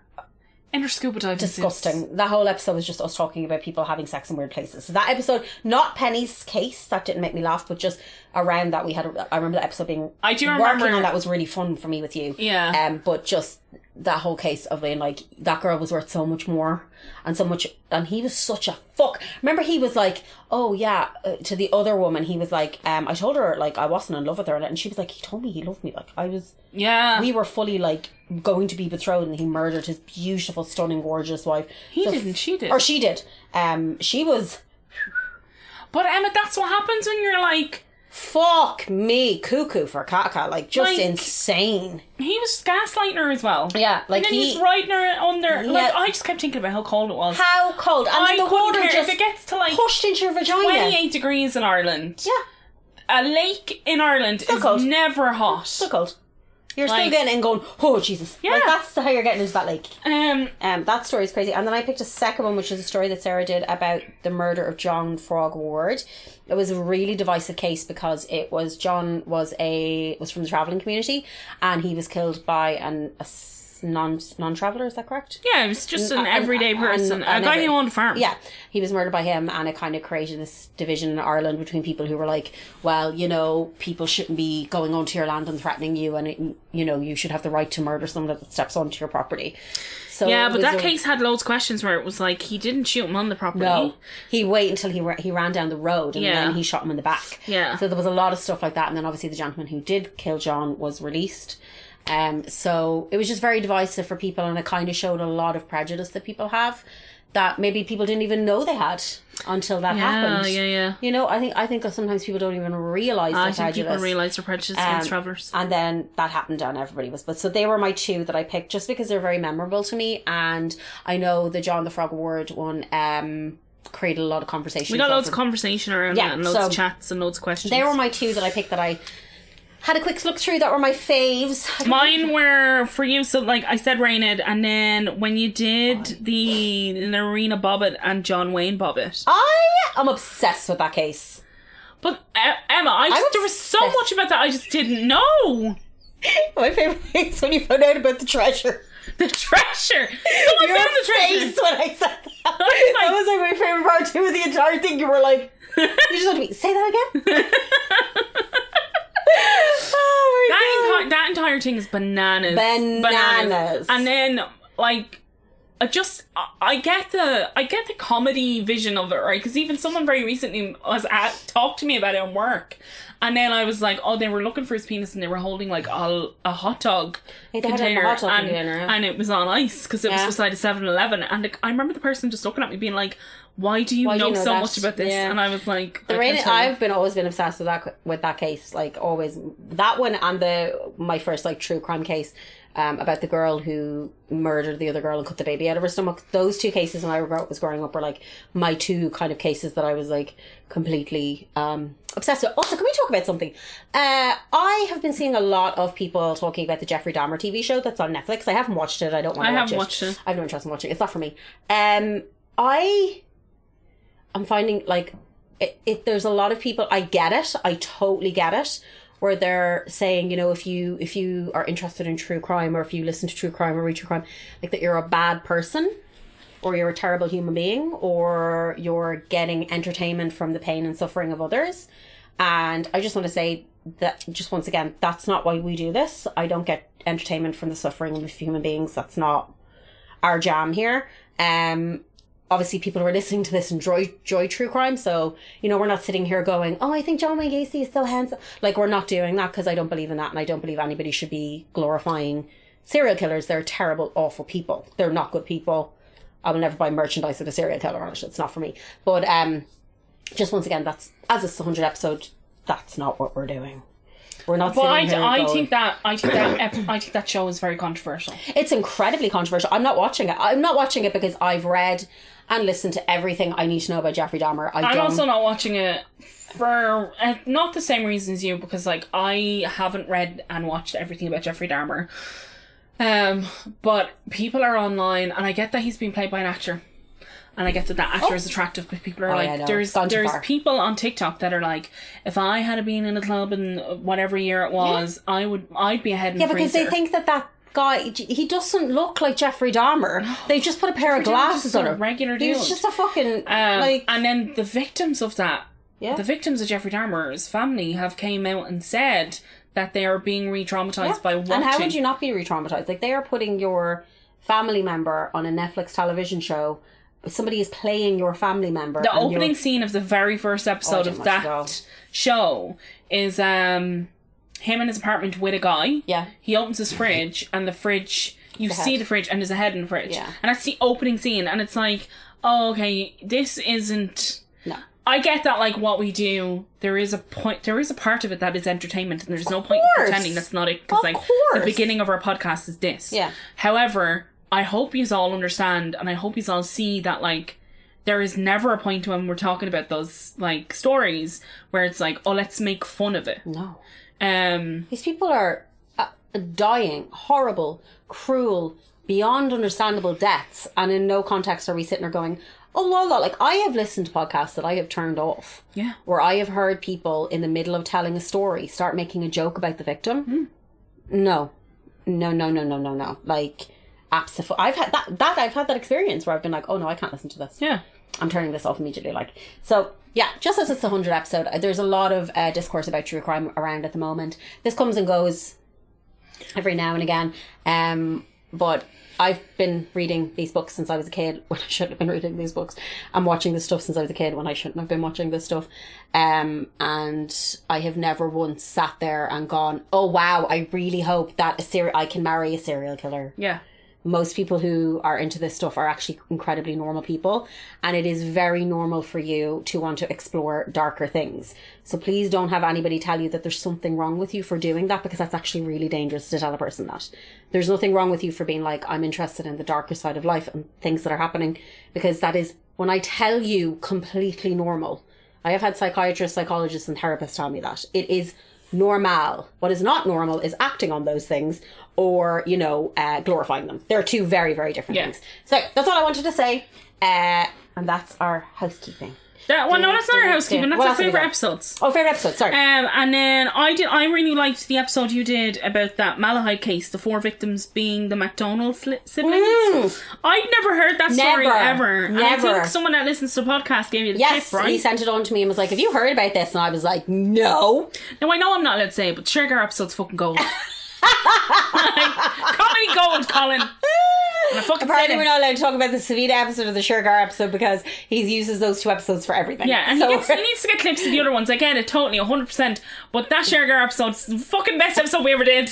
In her scuba diving. Disgusting. Suits. That whole episode was just us talking about people having sex in weird places. So that episode, not Penny's case, that didn't make me laugh, but just around that we had, a, I remember that episode being, I do working remember. On that was really fun for me with you. Yeah. Um, but just that whole case of being like, that girl was worth so much more and so much, and he was such a fuck. Remember he was like, oh yeah, uh, to the other woman, he was like, um, I told her like I wasn't in love with her, and she was like, he told me he loved me, like I was, yeah. we were fully like going to be betrothed, and he murdered his beautiful, stunning, gorgeous wife. He so, didn't, she did. Or she did. Um, she was. But Emma, that's what happens when you're like, fuck me, cuckoo for caca, like just like, insane. He was gaslighting her as well. Yeah, like and then he, he was riding her under. Yeah. Like I just kept thinking about how cold it was. How cold? And I then the water just if it gets to like pushed into your vagina. Twenty-eight degrees in Ireland. Yeah, a lake in Ireland so is cold. Never hot. So cold. You're like, still getting in and going, oh Jesus. Yeah, like, that's how you're getting into that lake. Um, um, that story is crazy. And then I picked a second one, which is a story that Sarah did about the murder of John Frog Ward. It was a really divisive case because it was John was a was from the travelling community, and he was killed by an a non non traveller. Is that correct? Yeah, it was just an, an everyday an, person, an, an, a guy who owned a farm. Yeah, he was murdered by him, and it kind of created this division in Ireland between people who were like, well, you know, people shouldn't be going onto your land and threatening you, and it, you know, you should have the right to murder someone that steps onto your property. So yeah, but that a, case had loads of questions where it was like he didn't shoot him on the property. No, he waited until he ra- he ran down the road, and yeah. then he shot him in the back. Yeah, so there was a lot of stuff like that, and then obviously the gentleman who did kill John was released. Um, so it was just very divisive for people, and it kind of showed a lot of prejudice that people have that maybe people didn't even know they had until that yeah, happened. Yeah, yeah, yeah. You know, I think I think sometimes people don't even realise their I prejudice. I think people realise their prejudice um, against travellers. And then that happened and everybody was... But so they were my two that I picked just because they're very memorable to me, and I know the John the Frog Ward one... Um, created a lot of conversation. We got loads of conversation around yeah, that, and loads so of chats and loads of questions. They were my two that I picked that I had a quick look through that were my faves. Mine were for you, so like I said, Raonaid, and then when you did the Lorena Bobbitt and John Wayne Bobbitt. I am obsessed with that case. But uh, Emma, I just, there was so much about that I just didn't know. My favourite thing is when you found out about the treasure. The treasure. Someone Your found the treasure. Face when I said that. I was like, that was like my favourite part too of the entire thing. You were like, you just had to be, say that again. Oh my that God. Enti- that entire thing is bananas. Bananas. Bananas. And then like, I just, I get the, I get the comedy vision of it, right? Because even someone very recently was at, talked to me about it at work. And then I was like, oh, they were looking for his penis, and they were holding like a, a hot dog yeah, container, hot dog and, container. And it was on ice because it yeah. was beside a seven eleven. And like, I remember the person just looking at me being like, why do you, why know, do you know so that? much about this? Yeah. And I was like, the Raonaid, I've been always been obsessed with that with that case, like always that one and the my first like true crime case um, about the girl who murdered the other girl and cut the baby out of her stomach. Those two cases when I was growing up were like my two kind of cases that I was like completely um, obsessed with. Also, can we talk about something? Uh, I have been seeing a lot of people talking about the Jeffrey Dahmer T V show that's on Netflix. I haven't watched it. I don't want to watch it. I haven't watched it. I have no interest in watching it. It's not for me. Um, I. I'm finding like it, it, there's a lot of people, I get it, I totally get it, where they're saying, you know, if you if you are interested in true crime, or if you listen to true crime or read true crime, like, that you're a bad person, or you're a terrible human being, or you're getting entertainment from the pain and suffering of others. And I just want to say that, just once again, that's not why we do this. I don't get entertainment from the suffering of human beings. That's not our jam here. Um, obviously, people who are listening to this enjoy, enjoy true crime. So, you know, we're not sitting here going, oh, I think John Wayne Gacy is still handsome. Like, we're not doing that, because I don't believe in that. And I don't believe anybody should be glorifying serial killers. They're terrible, awful people. They're not good people. I will never buy merchandise of a serial killer on it. It's not for me. But um, just once again, that's, as it's one hundred episode, that's not what we're doing. We're not. Well, I, here I going, think that I think that I think that show is very controversial. It's incredibly controversial. I'm not watching it. I'm not watching it because I've read and listened to everything I need to know about Jeffrey Dahmer. I've I'm done. also not watching it for uh, not the same reasons you, because like I haven't read and watched everything about Jeffrey Dahmer. Um, but people are online, and I get that he's being played by an actor, and I get that that actor oh. is attractive, but people are oh, like, yeah, there's there's far. people on TikTok that are like, if I had been in a club in whatever year it was, yeah. I would, I'd be ahead in the freezer. Yeah, because they think that that guy, he doesn't look like Jeffrey Dahmer. They just put a pair Jeffrey of glasses on him. Regular dude. He was just a fucking, um, like... And then the victims of that, yeah. the victims of Jeffrey Dahmer's family have came out and said... that they are being re-traumatised yeah. by watching. And how would you not be re-traumatised? Like, they are putting your family member on a Netflix television show. Somebody is playing your family member. The opening scene of the very first episode oh, of that show is um, him in his apartment with a guy. Yeah. He opens his fridge, and the fridge... You the see head. the fridge, and there's a head in the fridge. Yeah. And that's the opening scene, and it's like, oh, okay, this isn't... No. I get that, like, what we do, there is a point, there is a part of it that is entertainment, and there's no point in pretending that's not it, because, like, the beginning of our podcast is this. Yeah. However, I hope you all understand, and I hope you all see that, like, there is never a point when we're talking about those, like, stories where it's like, oh, let's make fun of it. No. Um, These people are uh, dying, horrible, cruel, beyond understandable deaths, and in no context are we sitting there going... Oh, la, la. Like, I have listened to podcasts that I have turned off. Yeah. Where I have heard people in the middle of telling a story start making a joke about the victim. Mm. No. No, no, no, no, no, no. Like, absolutely. I've had that, that, I've had that experience where I've been like, oh, no, I can't listen to this. Yeah. I'm turning this off immediately. Like, so, yeah, just as it's the one hundredth episode, there's a lot of uh, discourse about true crime around at the moment. This comes and goes every now and again. Um, but... I've been reading these books since I was a kid when I shouldn't have been reading these books. I'm watching this stuff since I was a kid when I shouldn't have been watching this stuff. Um, and I have never once sat there and gone, oh, wow, I really hope that a ser- I can marry a serial killer. Yeah. Most people who are into this stuff are actually incredibly normal people. And it is very normal for you to want to explore darker things. So please don't have anybody tell you that there's something wrong with you for doing that, because that's actually really dangerous to tell a person that. There's nothing wrong with you for being like, I'm interested in the darker side of life and things that are happening, because that is, when I tell you, completely normal. I have had psychiatrists, psychologists and therapists tell me that. It is normal. What is not normal is acting on those things, or, you know, uh, glorifying them. They're two very, very different yeah. things. So that's all I wanted to say. Uh, and that's our housekeeping. That one, well, no, that's not our housekeeping. That's our favourite episodes. Oh, favourite episodes, sorry. Um, and then I did. I really liked the episode you did about that Malahide case, the four victims being the McDonald's siblings. Mm. I'd never heard that never, story ever. Never. And I think someone that listens to the podcast gave you the yes, tip, right? Yes, he sent it on to me and was like, have you heard about this? And I was like, no. Now, I know I'm not allowed to say it, but sure, our episode's fucking gold. Like, comedy gold, Colin. Apparently we're not allowed to talk about the Savita episode or the Shergar episode because he uses those two episodes for everything. Yeah, and so he, gets, he needs to get clips of the other ones. I get it, totally, one hundred percent. But that Shergar episode's the fucking best episode we ever did.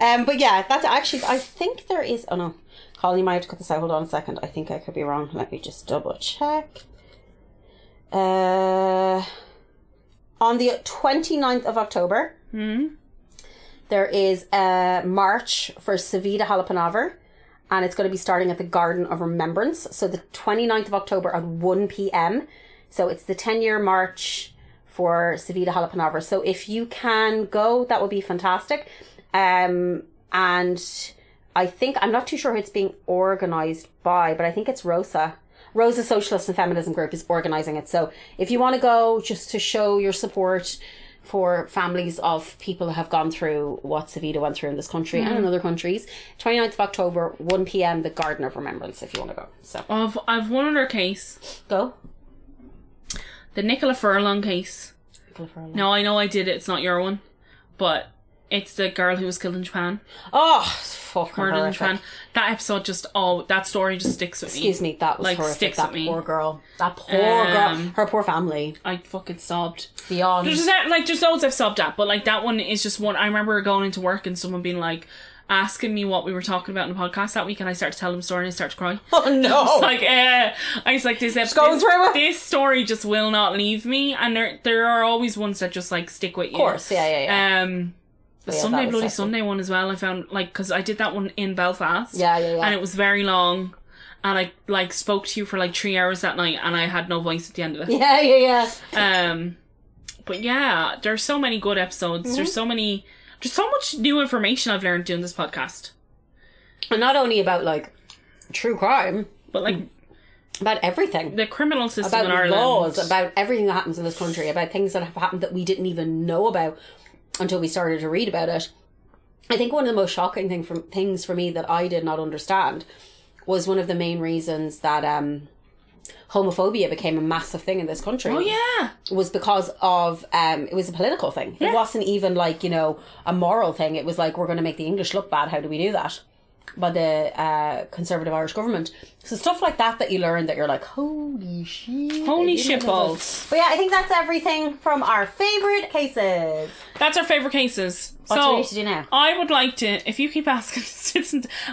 um, but yeah, that's actually, I think there is, oh no, Colin, you might have to cut this out. Hold on a second. I think I could be wrong. Let me just double check. Uh, on the twenty-ninth of October, mm-hmm. there is a march for Savita Halapanavar, and it's going to be starting at the Garden of Remembrance. So the twenty-ninth of October at one p.m. So it's the ten-year march for Savita Halapanavar. So if you can go, that would be fantastic. Um, and I think, I'm not too sure who it's being organised by, but I think it's Rosa. Rose's Socialist and Feminism Group is organising it. So if you want to go just to show your support for families of people who have gone through what Savita went through in this country mm. and in other countries, twenty-ninth of October, one p.m, the Garden of Remembrance, if you want to go. So I've, I've one other case. Go. The Nicola Furlong case. Nicola Furlong. No, I know I did it. It's not your one. But it's the girl who was killed in Japan. Oh, fuck. Murdered in Japan. That episode just, oh, that story just sticks with me. Excuse me, that was like, horrific. Sticks that with poor me. girl. That poor um, girl. Her poor family. I fucking sobbed. Beyond. There's that, like, there's loads I've sobbed at, but like that one is just one. I remember going into work and someone being like, asking me what we were talking about in the podcast that week, and I started to tell them the story and I started to cry. Oh no! I was like, uh, I was like, this, ep- this, this story just will not leave me, and there there are always ones that just like stick with you. Of course, yeah, yeah, yeah. Um, the yeah, Sunday Bloody Sunday one as well. I found like because I did that one in Belfast. Yeah, yeah, yeah. And it was very long, and I like spoke to you for like three hours that night, and I had no voice at the end of it. Yeah, yeah, yeah. Um, but yeah, there's so many good episodes. Mm-hmm. There's so many. There's so much new information I've learned doing this podcast. And not only about, like, true crime. But, like... About everything. The criminal system about in Ireland. About laws, about everything that happens in this country. About things that have happened that we didn't even know about until we started to read about it. I think one of the most shocking thing from, things for me that I did not understand was one of the main reasons that um, homophobia became a massive thing in this country. Oh, yeah. Was because of, um, it was a political thing. Yeah. It wasn't even like, you know, a moral thing. It was like, we're going to make the English look bad. How do we do that? By the uh, Conservative Irish government. So stuff like that that you learn that you're like, holy shit. Holy shit balls. But yeah, I think that's everything from our favourite cases. That's our favourite cases. What so do we need to do now? I would like to, if you keep asking,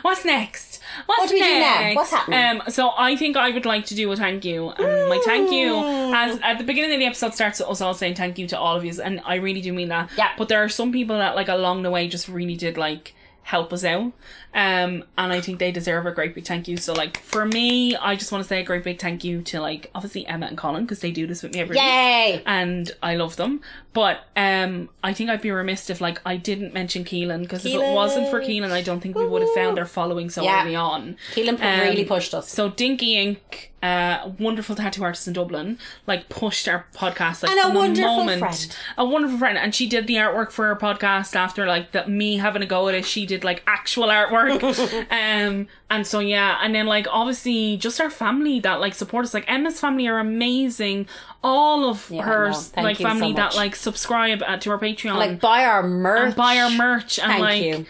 what's next? What's what do we next? do now? What's happening? Um, so I think I would like to do a thank you. And mm. my thank you, as at the beginning of the episode starts with us all saying thank you to all of you. And I really do mean that. Yeah. But there are some people that like along the way just really did like, help us out, um, and I think they deserve a great big thank you. So like for me, I just want to say a great big thank you to like obviously Emma and Colin, because they do this with me every Yay! week and I love them, but um, I think I'd be remiss if like I didn't mention Keelan, because if it wasn't for Keelan I don't think we would have found our following so yeah. early on. Keelan um, really pushed us. So Dinky Incorporated, uh, wonderful tattoo artist in Dublin, like pushed our podcast like, and a wonderful moment, friend a wonderful friend and she did the artwork for her podcast after like the, me having a go at it. She did like actual artwork um and so yeah, and then like obviously just our family that like support us, like Emma's family are amazing, all of yeah, her like family so that like subscribe uh, to our Patreon and, like buy our merch and buy our merch and Thank like you.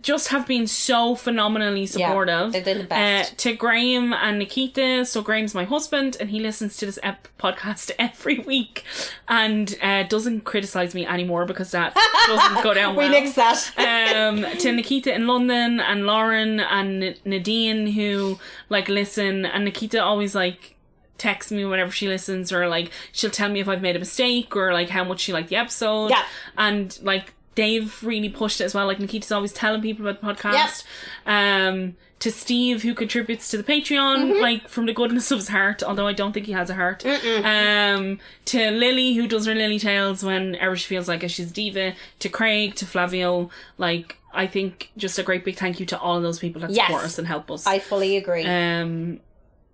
Just have been so phenomenally supportive. Yeah, they've been the best. Uh, to Graham and Nikita. So Graham's my husband and he listens to this ep- podcast every week and uh, doesn't criticise me anymore because that doesn't go down well. We nix that. um, to Nikita in London and Lauren and N- Nadine who like listen, and Nikita always like text me whenever she listens, or like she'll tell me if I've made a mistake or like how much she liked the episode. Yeah. And like they've really pushed it as well. Like Nikita's always telling people about the podcast. Yep. Um, to Steve, who contributes to the Patreon, mm-hmm. like from the goodness of his heart, although I don't think he has a heart. Mm-mm. Um, to Lily, who does her Lily Tales whenever she feels like it, she's a diva. To Craig, to Flavio, like I think just a great big thank you to all of those people that yes, support us and help us. I fully agree. Um,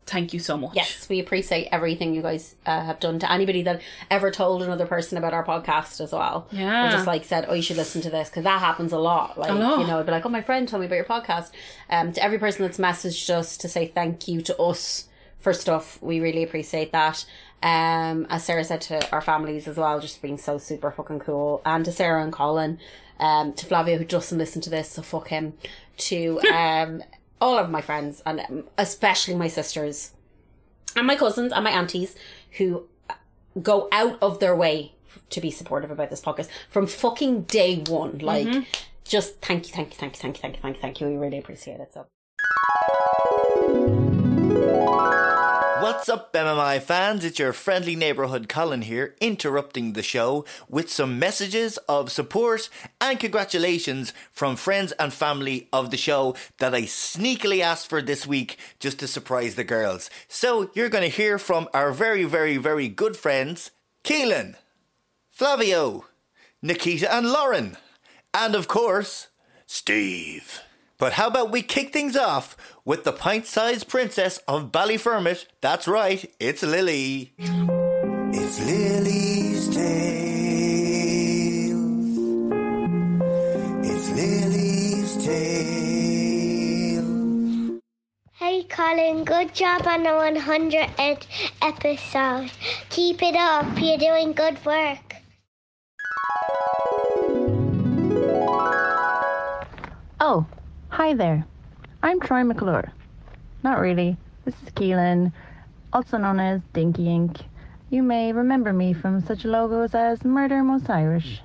thank you so much. Yes, we appreciate everything you guys uh, have done. To anybody that ever told another person about our podcast as well, yeah, and just like said, oh, you should listen to this, because that happens a lot. Like, Hello. you know, I'd be like, oh, my friend told me about your podcast. Um, to every person that's messaged us to say thank you to us for stuff, we really appreciate that. Um, as Sarah said, to our families as well, just being so super fucking cool, and to Sarah and Colin, um, to Flavio, who doesn't listen to this, so fuck him. To um. all of my friends, and especially my sisters and my cousins and my aunties, who go out of their way to be supportive about this podcast from fucking day one. Like, mm-hmm. just thank you, thank you, thank you, thank you, thank you, thank you, thank you. We really appreciate it. So, what's up, M M I fans? It's your friendly neighbourhood Colin here, interrupting the show with some messages of support and congratulations from friends and family of the show that I sneakily asked for this week just to surprise the girls. So you're going to hear from our very, very, very good friends, Keelan, Flavio, Nikita and Lauren, and of course, Steve. But how about we kick things off with the pint-sized princess of Ballyfermot? That's right, it's Lily. It's Lily's Tales. It's Lily's Tales. Hey Colin, good job on the one hundredth episode. Keep it up, you're doing good work. Oh. Hi there, I'm Troy McClure. Not really, this is Keelan, also known as Dinky Ink. You may remember me from such logos as Murder Most Irish.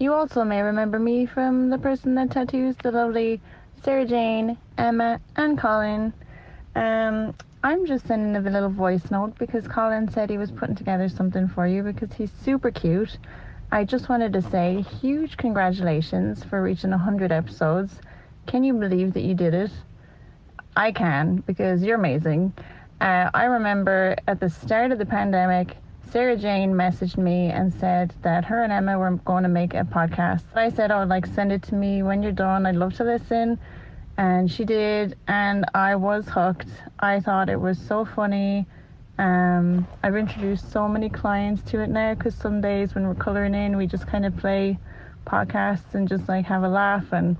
You also may remember me from the person that tattoos the lovely Sarah Jane, Emma, and Colin. Um, I'm just sending a little voice note because Colin said he was putting together something for you because he's super cute. I just wanted to say huge congratulations for reaching one hundred episodes. Can you believe that you did it? I can, because you're amazing. Uh, I remember at the start of the pandemic, Sarah Jane messaged me and said that her and Emma were going to make a podcast. I said, oh, like, send it to me when you're done. I'd love to listen. And she did, and I was hooked. I thought it was so funny. Um, I've introduced so many clients to it now, because some days when we're coloring in, we just kind of play podcasts and just, like, have a laugh and...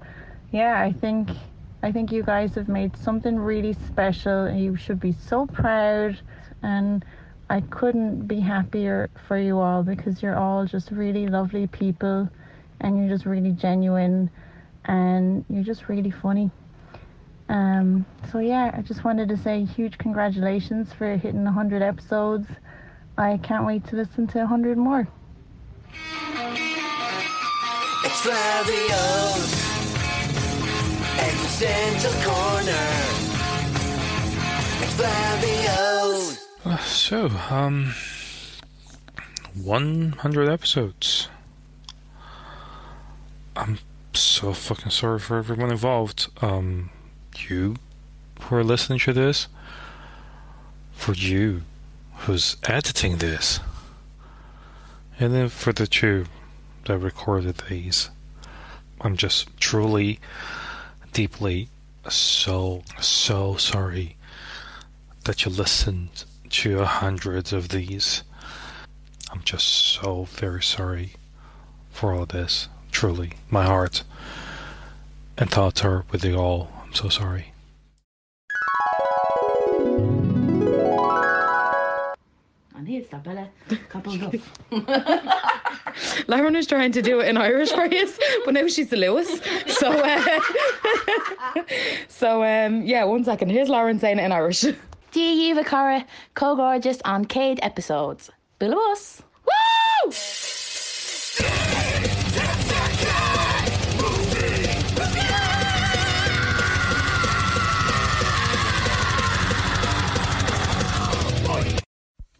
Yeah, I think I think you guys have made something really special and you should be so proud, and I couldn't be happier for you all because you're all just really lovely people and you're just really genuine and you're just really funny. Um, so yeah, I just wanted to say huge congratulations for hitting one hundred episodes. I can't wait to listen to one hundred more. It's Flavio. Existential Corner. It's Flavio's. Uh, so, um, one hundred episodes. I'm so fucking sorry for everyone involved. Um, you who are listening to this, for you who's editing this, and then for the two that recorded these. I'm just truly... deeply so so sorry that you listened to hundreds of these. I'm just so very sorry for all this. Truly, my heart and thoughts are with you all. I'm so sorry. I need to Bella. Couple of Lauren is trying to do it in Irish for us, but now she's the Lewis. So, uh, so um, yeah, one second. Here's Lauren saying it in Irish. Dear you, Vicara, co-gorgeous on Cade episodes. Below us. Woo!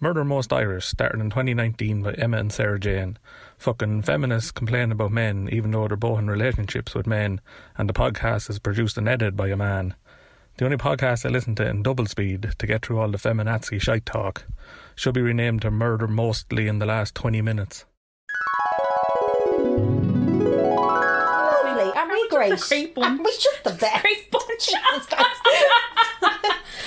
Murder Most Irish, started in twenty nineteen by Emma and Sarah Jane. Fucking feminists complain about men, even though they're both in relationships with men, and the podcast is produced and edited by a man. The only podcast I listen to in double speed to get through all the feminazi shite talk. Should be renamed to Murder Mostly in the last twenty minutes. Lovely, aren't we great? We're just a great bunch. We're just the best. Great bunch.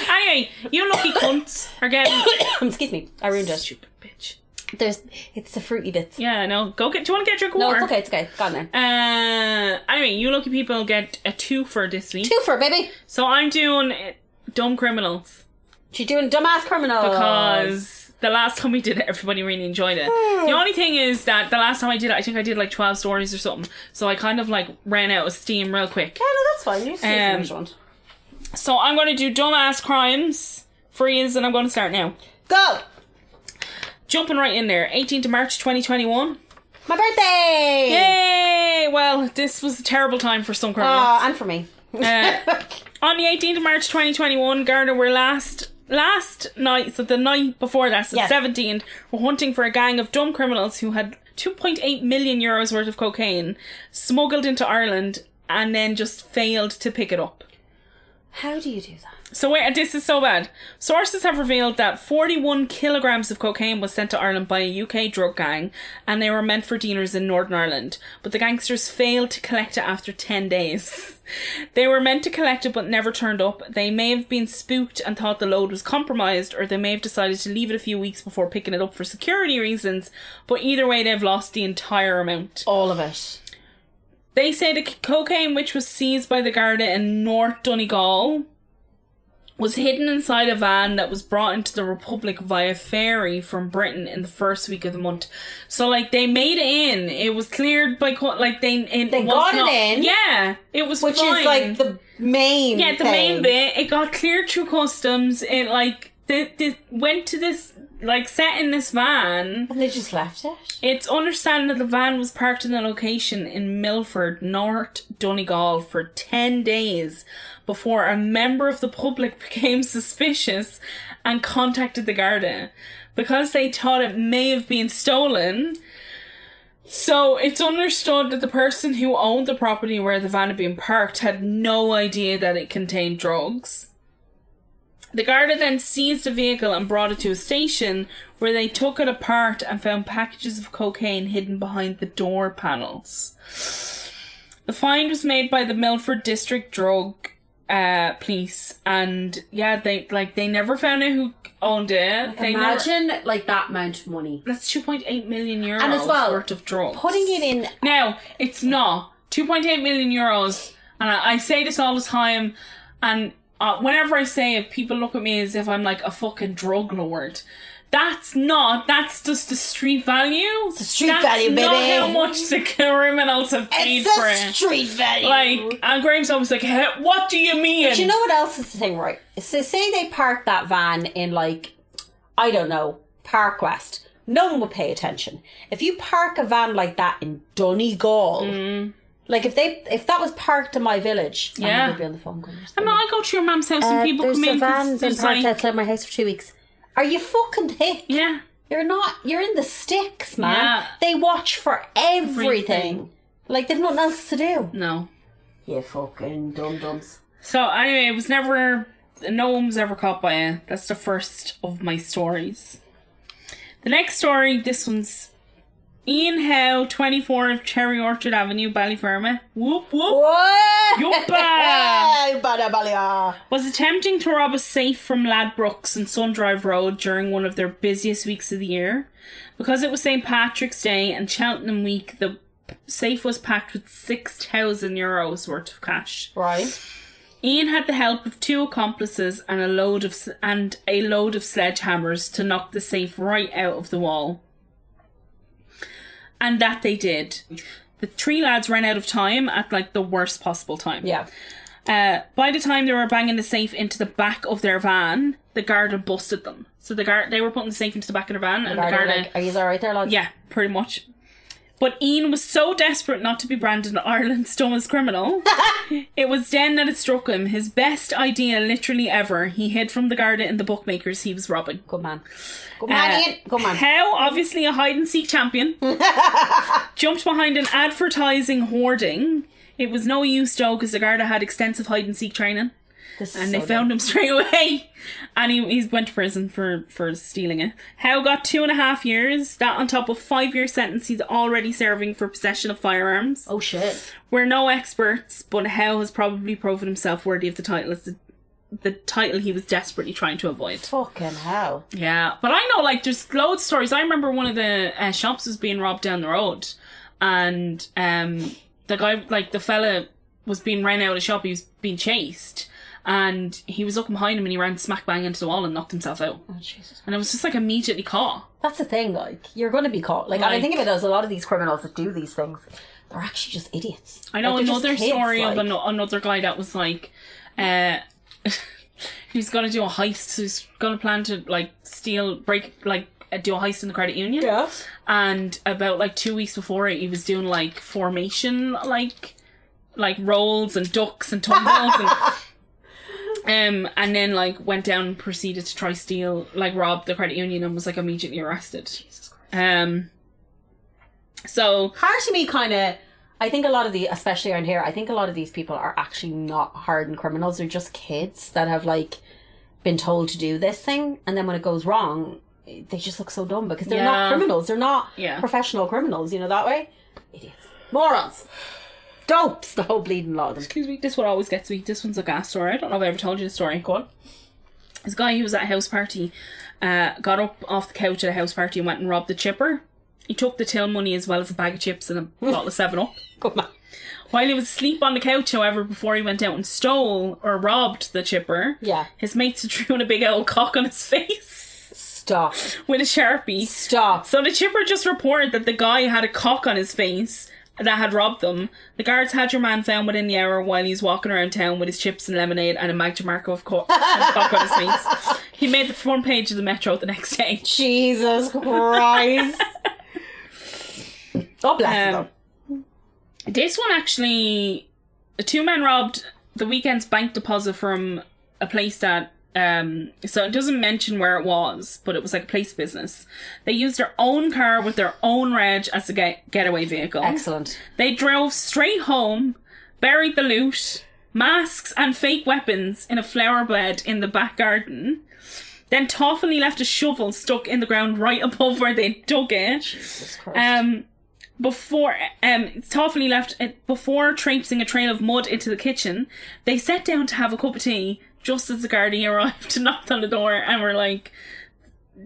Anyway, you lucky cunts are getting... Excuse me, I ruined it. Stupid bitch. There's, it's the fruity bits. Yeah, no, go get... Do you want to get your quarter? No, it's okay, it's okay. Go on then. Uh, anyway, you lucky people get a twofer this week. Twofer, baby! So I'm doing dumb criminals. She's doing dumbass criminals. Because the last time we did it, everybody really enjoyed it. The only thing is that the last time I did it, I think I did like twelve stories or something. So I kind of like ran out of steam real quick. Yeah, no, that's fine. You can see um, So I'm going to do dumbass crimes for years, and I'm going to start now. Go! Jumping right in there. eighteenth of March twenty twenty-one. My birthday! Yay! Well, this was a terrible time for some criminals. Oh, uh, and for me. uh, on the eighteenth of March twenty twenty-one, Garda were last... Last night, so the night before that, so yeah. seventeenth, were hunting for a gang of dumb criminals who had two point eight million euros worth of cocaine smuggled into Ireland and then just failed to pick it up. How do you do that? So wait, this is so bad. Sources have revealed that forty-one kilograms of cocaine was sent to Ireland by a U K drug gang, and they were meant for dealers in Northern Ireland. But the gangsters failed to collect it after ten days. They were meant to collect it but never turned up. They may have been spooked and thought the load was compromised, or they may have decided to leave it a few weeks before picking it up for security reasons. But either way, they've lost the entire amount. All of it. They say the cocaine, which was seized by the Garda in North Donegal, was hidden inside a van that was brought into the Republic via ferry from Britain in the first week of the month. So, like, they made it in. It was cleared by... Co- like, they... It they was got not, it in. Yeah. It was Which fine. Is, like, the main Yeah, the thing. main bit. It got cleared through customs. It, like, they, they went to this... Like, set in this van. And they just left it? It's understanding that the van was parked in a location in Milford, North Donegal, for ten days before a member of the public became suspicious and contacted the Garda because they thought it may have been stolen. So it's understood that the person who owned the property where the van had been parked had no idea that it contained drugs. The Garda then seized the vehicle and brought it to a station where they took it apart and found packages of cocaine hidden behind the door panels. The find was made by the Milford District Drug uh, Police, and yeah, they like they never found out who owned it. They Imagine never... like that amount of money. That's two point eight million euros and as well, worth of drugs. Putting it in now, it's not two point eight million euros, and I, I say this all the time, and. Uh, whenever I say it, people look at me as if I'm like a fucking drug lord. That's not, that's just the street value. It's the street that's value, baby. That's not how much the criminals have paid it's for it. It's street value. Like, and Graham's always like, hey, what do you mean? But you know what else is the thing, right? So say they park that van in, like, I don't know, Park West. No one will pay attention. If you park a van like that in Donegal... Mm. Like, if they if that was parked in my village, yeah. I would be on the phone. I mean, I go to your mum's house uh, and people come in. There's a van been parked like... outside my house for two weeks. Are you fucking thick? Yeah. You're not, you're in the sticks, man. Yeah. They watch for everything. everything. Like, they've nothing else to do. No. You fucking dum-dums. So, anyway, it was never, no one was ever caught by it. That's the first of my stories. The next story, this one's Ian Howe, twenty-four of Cherry Orchard Avenue, Ballyfermot, whoop whoop, yuppa, was attempting to rob a safe from Ladbrokes and Sundrive Road during one of their busiest weeks of the year. Because it was Saint Patrick's Day and Cheltenham Week, the safe was packed with six thousand euros worth of cash. Right. Ian had the help of two accomplices and a load of and a load of sledgehammers to knock the safe right out of the wall. And that they did. The three lads ran out of time at, like, the worst possible time. Yeah. Uh, by the time they were banging the safe into the back of their van, the Garda busted them. So the guard they were putting the safe into the back of their van, the and the Garda... Like, are you all right there, lads? Yeah, pretty much. But Ian was so desperate not to be branded Ireland's dumbest criminal. It was then that it struck him. His best idea literally ever. He hid from the Garda in the bookmakers he was robbing. Good man. Good man, uh, Ian. Good man. Howe, obviously a hide-and-seek champion, jumped behind an advertising hoarding. It was no use, though, because the Garda had extensive hide-and-seek training. And so they found dumb. him straight away. And he, he went to prison for, for stealing it. Howe got two and a half years. That on top of five year sentence he's already serving for possession of firearms. Oh shit. We're no experts, but Howe has probably proven himself worthy of the title. It's the, the title he was desperately trying to avoid. Fucking hell. Yeah. But I know, like, there's loads of stories. I remember one of the uh, shops was being robbed down the road. And um, the guy, like, the fella was being ran out of the shop. He was being chased. And he was looking behind him and he ran smack bang into the wall and knocked himself out. Oh, Jesus. And it was just, like, immediately caught. That's the thing, like, you're going to be caught. Like, like and I think of it as a lot of these criminals that do these things, they're actually just idiots. I know, like, another kids, story like... of an- another guy that was, like, uh, he's going to do a heist. So he's going to plan to, like, steal, break, like, do a heist in the credit union. Yeah. And about, like, two weeks before it, he was doing, like, formation, like, like, rolls and ducks and tumbles and... Um, and then, like, went down and proceeded to try steal, like, rob the credit union and was, like, immediately arrested. Jesus Christ. Um, so... Hard to me, kind of... I think a lot of the, especially around here, I think a lot of these people are actually not hardened criminals. They're just kids that have, like, been told to do this thing. And then when it goes wrong, they just look so dumb because they're yeah. not criminals. They're not yeah. professional criminals, you know, that way. Idiots. Morons. Dopes. The whole bleeding lot of them. Excuse me. This one always gets me. This one's a gas story. I don't know if I ever told you the story. Go on. This guy who was at a house party uh, got up off the couch at a house party and went and robbed the chipper. He took the till money as well as a bag of chips and a bottle of seven up. Good man. While he was asleep on the couch, however, before he went out and stole or robbed the chipper, yeah. his mates had thrown a big old cock on his face. Stop. With a Sharpie. Stop. So the chipper just reported that the guy had a cock on his face that had robbed them. The guards had your man found within the hour while he was walking around town with his chips and lemonade and a Mag DeMarco of cock, and a cock on his face. He made the front page of the Metro the next day. Jesus Christ. God bless um, them. This one actually, two men robbed the weekend's bank deposit from a place that, um, so it doesn't mention where it was, but it was like a place of business. They used their own car with their own reg as a get- getaway vehicle. Excellent. They drove straight home, buried the loot, masks and fake weapons in a flower bed in the back garden. Then thoughtfully left a shovel stuck in the ground right above where they dug it. Jesus Christ. Um, before, um, thoughtfully left it before traipsing a trail of mud into the kitchen. They sat down to have a cup of tea just as the guardie arrived and knocked on the door and were like,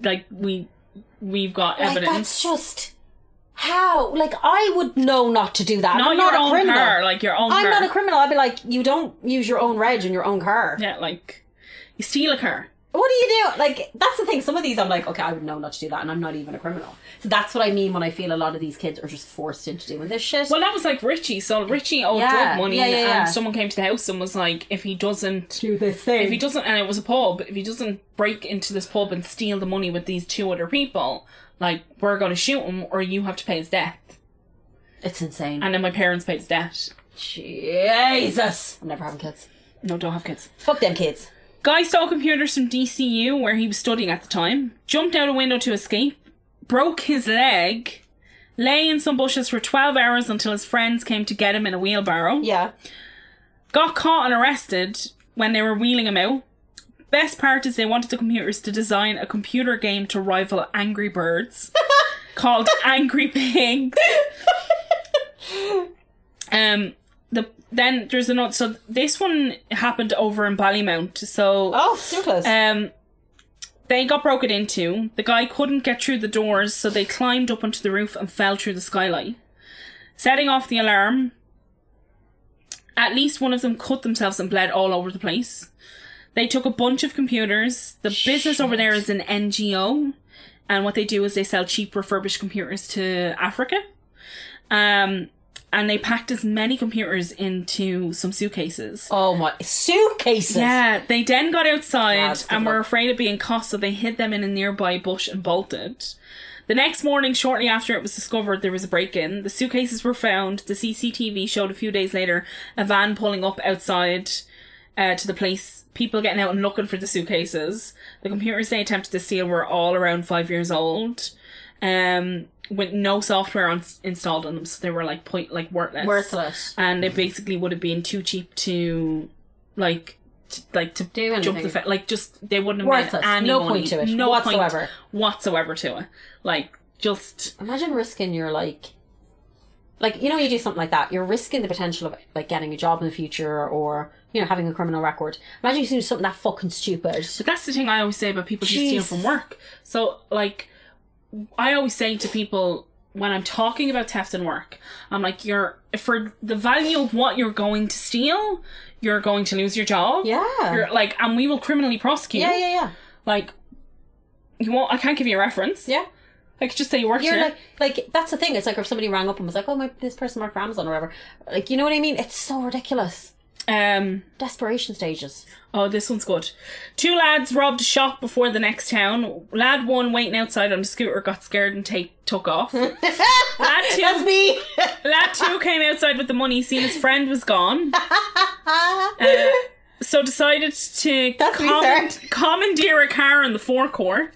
like, we, we've got like evidence. That's just how, like, I would know not to do that. Not I'm your not own a criminal. Car, like your own I'm car. I'm not a criminal. I'd be like, you don't use your own reg in your own car. Yeah, like, you steal a car. What do you do? Like, that's the thing. Some of these I'm like, okay, I would know not to do that and I'm not even a criminal. So that's what I mean when I feel a lot of these kids are just forced into doing this shit. Well, that was like Richie. So Richie owed yeah. drug money yeah, yeah, yeah. and someone came to the house and was like, if he doesn't... do this thing. If he doesn't... And it was a pub. If he doesn't break into this pub and steal the money with these two other people, like, we're going to shoot him or you have to pay his debt. It's insane. And then my parents paid his debt. Jesus! I'm never having kids. No, don't have kids. Fuck them kids. Guy stole computers from D C U, where he was studying at the time, jumped out a window to escape, broke his leg, lay in some bushes for twelve hours until his friends came to get him in a wheelbarrow. Yeah. Got caught and arrested when they were wheeling him out. Best part is they wanted the computers to design a computer game to rival Angry Birds called Angry Pigs. um... The, then there's another, so this one happened over in Ballymount, so... Oh, too close. Um, they got broken into. The guy couldn't get through the doors, so they climbed up onto the roof and fell through the skylight, setting off the alarm. At least one of them cut themselves and bled all over the place. They took a bunch of computers. The Shit. business over there is an N G O, and what they do is they sell cheap refurbished computers to Africa. Um... And they packed as many computers into some suitcases. Oh my, suitcases? Yeah, they then got outside ah, and were luck. afraid of being caught, so they hid them in a nearby bush and bolted. The next morning, shortly after it was discovered there was a break-in, the suitcases were found. The C C T V showed a few days later a van pulling up outside uh, to the place, people getting out and looking for the suitcases. The computers they attempted to steal were all around five years old. Um... with no software on, installed on them, so they were like point like worthless worthless and they basically would have been too cheap to like to, like to do anything. Jump the fe- like just they wouldn't have worthless. made any no money. point to it no whatsoever point whatsoever to it like just imagine risking your like like you know you do something like that, you're risking the potential of like getting a job in the future or you know having a criminal record. Imagine you do something that fucking stupid. But that's the thing I always say about people Jeez. who steal from work. So like I always say to people when I'm talking about theft and work, I'm like, you're for the value of what you're going to steal, you're going to lose your job. Yeah. You're like, and we will criminally prosecute. Yeah, yeah, yeah. Like, you won't. I can't give you a reference. Yeah. I could just say you worked you're here. Like, like that's the thing. It's like if somebody rang up and was like, "Oh my, this person worked for Amazon or whatever." Like, you know what I mean? It's so ridiculous. Um, Desperation stages. Oh, this one's good. Two lads robbed a shop before the next town. Lad one waiting outside on a scooter got scared and take, took off. Lad two, That's me. Lad two came outside with the money, seeing his friend was gone. Uh, so decided to command, commandeer a car in the Four Courts.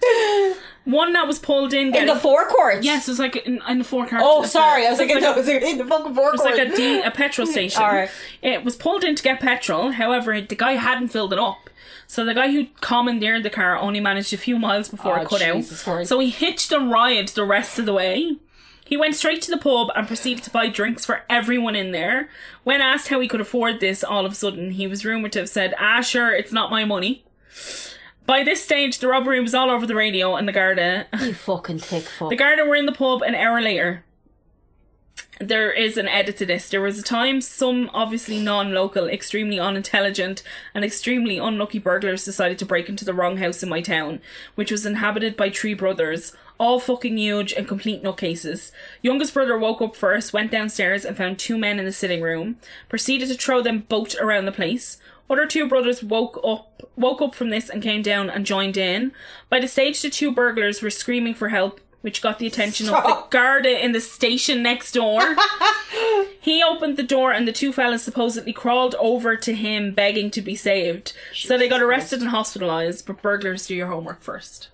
One that was pulled in in the Four Courts. Yes, it was like in, in the Four Courts. Oh, sorry, I was like, like, no, it was in the fucking Four Courts. It was like a, de- a petrol station. All right. It was pulled in to get petrol. However, the guy hadn't filled it up, so the guy who commandeered the car only managed a few miles before oh, it cut Jesus out. Christ. So he hitched a ride the rest of the way. He went straight to the pub and proceeded to buy drinks for everyone in there. When asked how he could afford this, all of a sudden he was rumoured to have said, "Ah, sure, it's not my money." By this stage, the robbery was all over the radio and the Garda... You fucking thick fuck. The Garda were in the pub an hour later. There is an edit to this. There was a time some obviously non-local, extremely unintelligent and extremely unlucky burglars decided to break into the wrong house in my town, which was inhabited by three brothers, all fucking huge and complete nutcases. Youngest brother woke up first, went downstairs and found two men in the sitting room, proceeded to throw them both around the place. Other two brothers woke up woke up from this and came down and joined in. By the stage, the two burglars were screaming for help, which got the attention Stop. of the Garda in the station next door. He opened the door and the two fellas supposedly crawled over to him begging to be saved. Jesus so they got arrested Christ. and hospitalised, but burglars, do your homework first.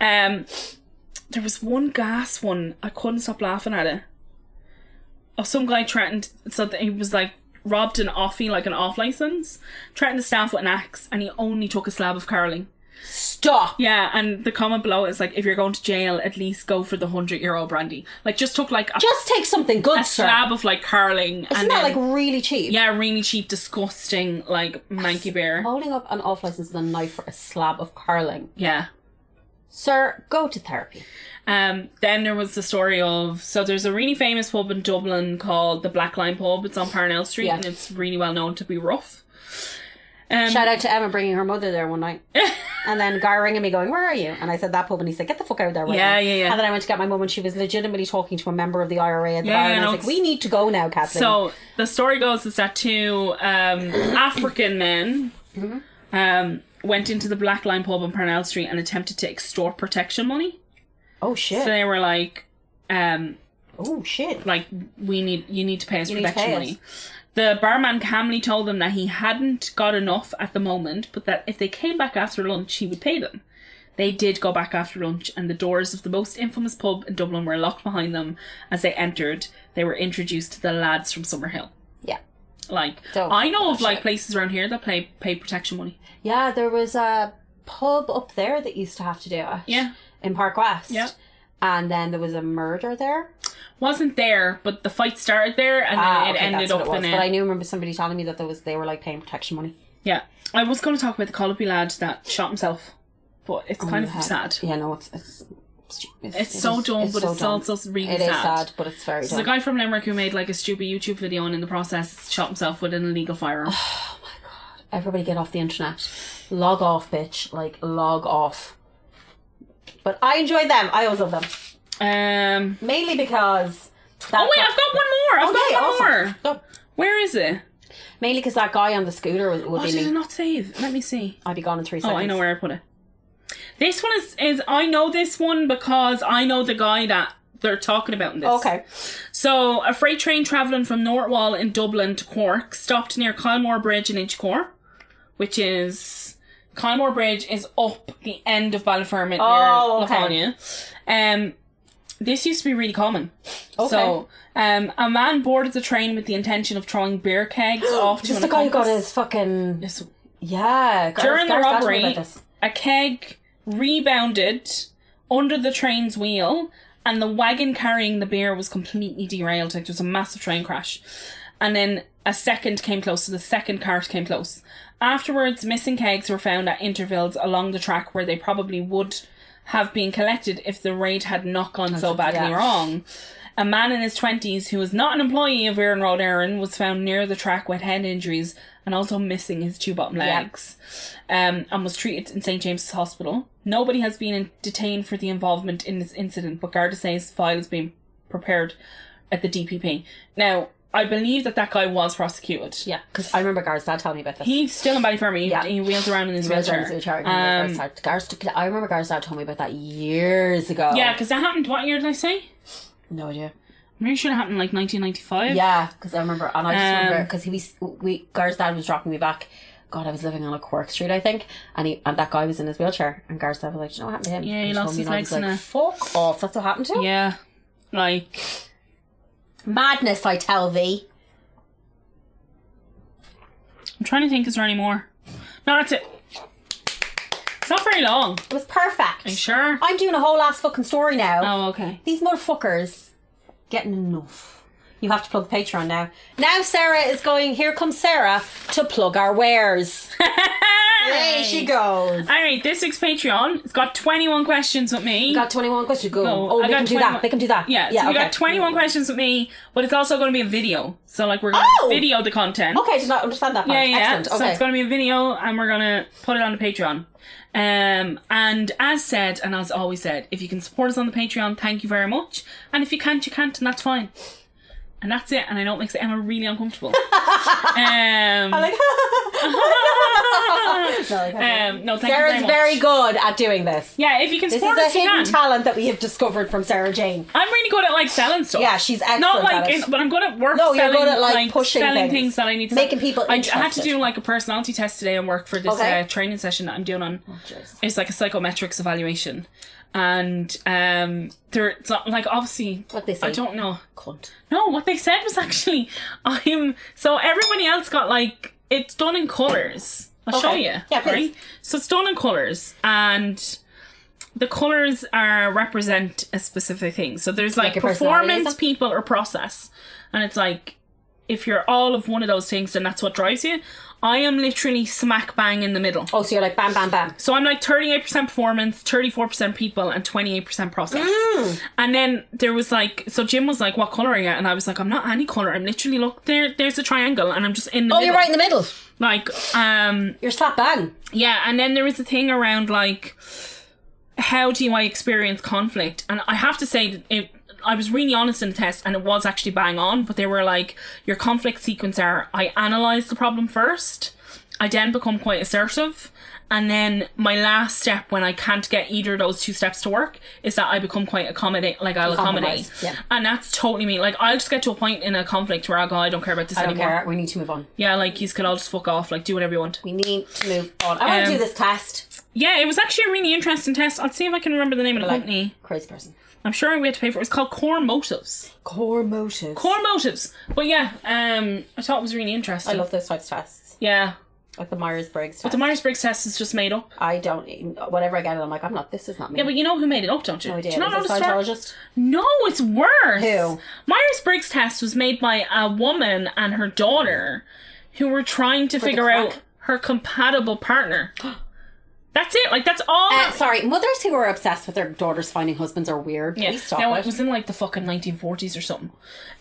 Um, there was one gas one. I couldn't stop laughing at it. Oh, some guy threatened something. He was like, robbed an offie, like an off license, threatened the staff with an axe, and he only took a slab of carling. Stop. Yeah, and the comment below is like, if you're going to jail, at least go for the one hundred euro brandy. Like, just took like a, just take something good, a sir. slab of like carling. Isn't and that then, like really cheap? Yeah, really cheap, disgusting, like manky bear. Holding up an off license with a knife for a slab of carling. Yeah. Sir, go to therapy. Um, then there was the story of... So there's a really famous pub in Dublin called the Black Line Pub. It's on Parnell Street, yeah. and it's really well known to be rough. Um, Shout out to Emma bringing her mother there one night. And then Gar ringing me going, where are you? And I said, that pub. And he said, get the fuck out of there right yeah, now. Yeah, yeah, And then I went to get my mum and she was legitimately talking to a member of the I R A at the yeah, bar. And no, I was like, we need to go now, Kathleen. So the story goes is that two um, African men... Mm-hmm. Um, went into the Black Line Pub on Parnell Street and attempted to extort protection money. Oh shit. So they were like, um oh shit. Like, we need you need to pay us you protection pay money. Us. The barman calmly told them that he hadn't got enough at the moment, but that if they came back after lunch he would pay them. They did go back after lunch, and the doors of the most infamous pub in Dublin were locked behind them. As they entered, they were introduced to the lads from Summerhill. Yeah. Like, Dope. I know of, like, places around here that pay, pay protection money. Yeah, there was a pub up there that used to have to do it. Yeah. In Park West. Yeah. And then there was a murder there. Wasn't there, but the fight started there and ah, then it okay, ended up in it. But I do remember somebody telling me that there was they were, like, paying protection money. Yeah. I was going to talk about the Colby lad that shot himself, but it's oh, kind of head. sad. Yeah, no, it's... it's It's, it's so is, dumb it's but so it's dumb. also really sad it is sad, sad but it's very so dumb. There's a guy from Limerick who made like a stupid YouTube video and in the process shot himself with an illegal firearm. Oh my god, everybody get off the internet. Log off, bitch. Like, log off. But I enjoyed them. I always love them, um, mainly because that oh wait guy... I've got one more I've okay, got one awesome. more oh. Where is it? Mainly because that guy on the scooter would, would oh, be did me. I not save let me see I'd be gone in three seconds. Oh, I know where I put it. This one is, is, I know this one because I know the guy that they're talking about in this. Okay. So, a freight train travelling from Northwall in Dublin to Cork stopped near Kilmore Bridge in Inchcore, which is, Kilmore Bridge is up the end of Ballyfermot oh, near okay. Laconia. Um, this used to be really common. Okay. So, um, a man boarded the train with the intention of throwing beer kegs off to an accomplice. This the guy who got his fucking... Yes. Yeah. Guys, During guys, the robbery, a keg... rebounded under the train's wheel and the wagon carrying the beer was completely derailed. Like, there was a massive train crash, and then a second came close, so the second cart came close. Afterwards, missing kegs were found at intervals along the track where they probably would have been collected if the raid had not gone That's so it, badly yeah. wrong. A man in his twenties who was not an employee of Erin Road Erin was found near the track with head injuries and also missing his two bottom legs, yeah. um, and was treated in Saint James's Hospital. Nobody has been in- detained for the involvement in this incident, but Garda says file is being prepared at the D P P. Now, I believe that that guy was prosecuted. Yeah, because I remember Garda's dad telling me about this. He's still in Ballyfermot. Yeah. He wheels around in his wheelchair. Um, I remember Garda's dad told me about that years ago. Yeah, because that happened, what year did I say? No idea. I'm pretty sure it happened in like nineteen ninety-five. Yeah, because I remember, and I just um, remember, because we, we, Gar's dad was dropping me back God, I was living on a Cork Street, I think, and he and that guy was in his wheelchair, and Gareth was like, do you know what happened to him? Yeah, he, he lost his legs. And I was like, fuck off, that's what happened to him? Yeah. Like, madness, I tell thee. I'm trying to think, is there any more? No, that's it. It's not very long. It was perfect. Are you sure? I'm doing a whole ass fucking story now. Oh, okay. These motherfuckers getting enough. You have to plug the Patreon now. Now Sarah is going, here comes Sarah to plug our wares. There she goes. Alright, this week's Patreon, it's got twenty-one questions with me. You got twenty-one questions, go. go. Oh, I they can do that, they can do that. Yeah, yeah so okay. We got twenty-one yeah. questions with me, but it's also going to be a video. So like we're going to oh! video the content. Okay, I did not understand that part. Yeah, yeah. Excellent. So okay. It's going to be a video and we're going to put it on the Patreon. Um, and as said, and as always said, if you can support us on the Patreon, thank you very much. And if you can't, you can't, and that's fine. And that's it, and I know it makes Emma really uncomfortable. um, I'm like, um, no, thank Sarah's you very much. Very good at doing this. Yeah, if you can support us, you can. This is a hidden talent that we have discovered from Sarah Jane. I'm really good at like selling stuff. Yeah, she's excellent. Not like, at it. In, but I'm good at work. No, selling, you're good at like, like pushing selling things. things that I need to making sell. People. I, I had to do like a personality test today and work for this okay. uh, training session that I'm doing on. Oh, it's like a psychometrics evaluation. And um, they're like obviously what they say. I don't know. Cunt. No, what they said was actually I'm so everybody else got like it's done in colours. I'll okay. show you. Yeah, please. Right? So it's done in colours, and the colours are represent a specific thing. So there's like, like performance, people, or process, and it's like if you're all of one of those things, then that's what drives you. I am literally smack bang in the middle. Oh, so you're like bam, bam, bam. So I'm like thirty-eight percent performance, thirty-four percent people, and twenty-eight percent process. Mm. And then there was like, so Jim was like, what colour are you? And I was like, I'm not any colour. I'm literally, look, there, there's a triangle and I'm just in the oh, middle. Oh, you're right in the middle. Like, um. You're slap bang. Yeah. And then there was a thing around like, how do I experience conflict? And I have to say that it, I was really honest in the test and it was actually bang on, but they were like, your conflict sequence are, I analyse the problem first, I then become quite assertive, and then my last step when I can't get either of those two steps to work is that I become quite accommodate, like I'll accommodate. Yeah. And that's totally me. Like I'll just get to a point in a conflict where I'll go, I don't care about this I don't anymore. Care. We need to move on. Yeah, like you can all just fuck off, like do whatever you want. We need to move on. I want um, to do this test. Yeah, it was actually a really interesting test. I'll see if I can remember the name but of the like, company. Crazy person. I'm sure we had to pay for it. It's called Core Motives. Core Motives. Core Motives. But yeah, um, I thought it was really interesting. I love those types of tests. Yeah. Like the Myers-Briggs test. But the Myers-Briggs test is just made up. I don't, whenever I get it, I'm like, I'm not, this is not me. Yeah, but you know who made it up, don't you? No idea. Do you not is it a Scientologist? No, it's worse. Who? Myers-Briggs test was made by a woman and her daughter who were trying to For figure out her compatible partner. That's it. Like, that's all. Uh, that- sorry, mothers who are obsessed with their daughters finding husbands are weird. Yeah. Please stop now, it. It was in, like, the fucking nineteen forties or something.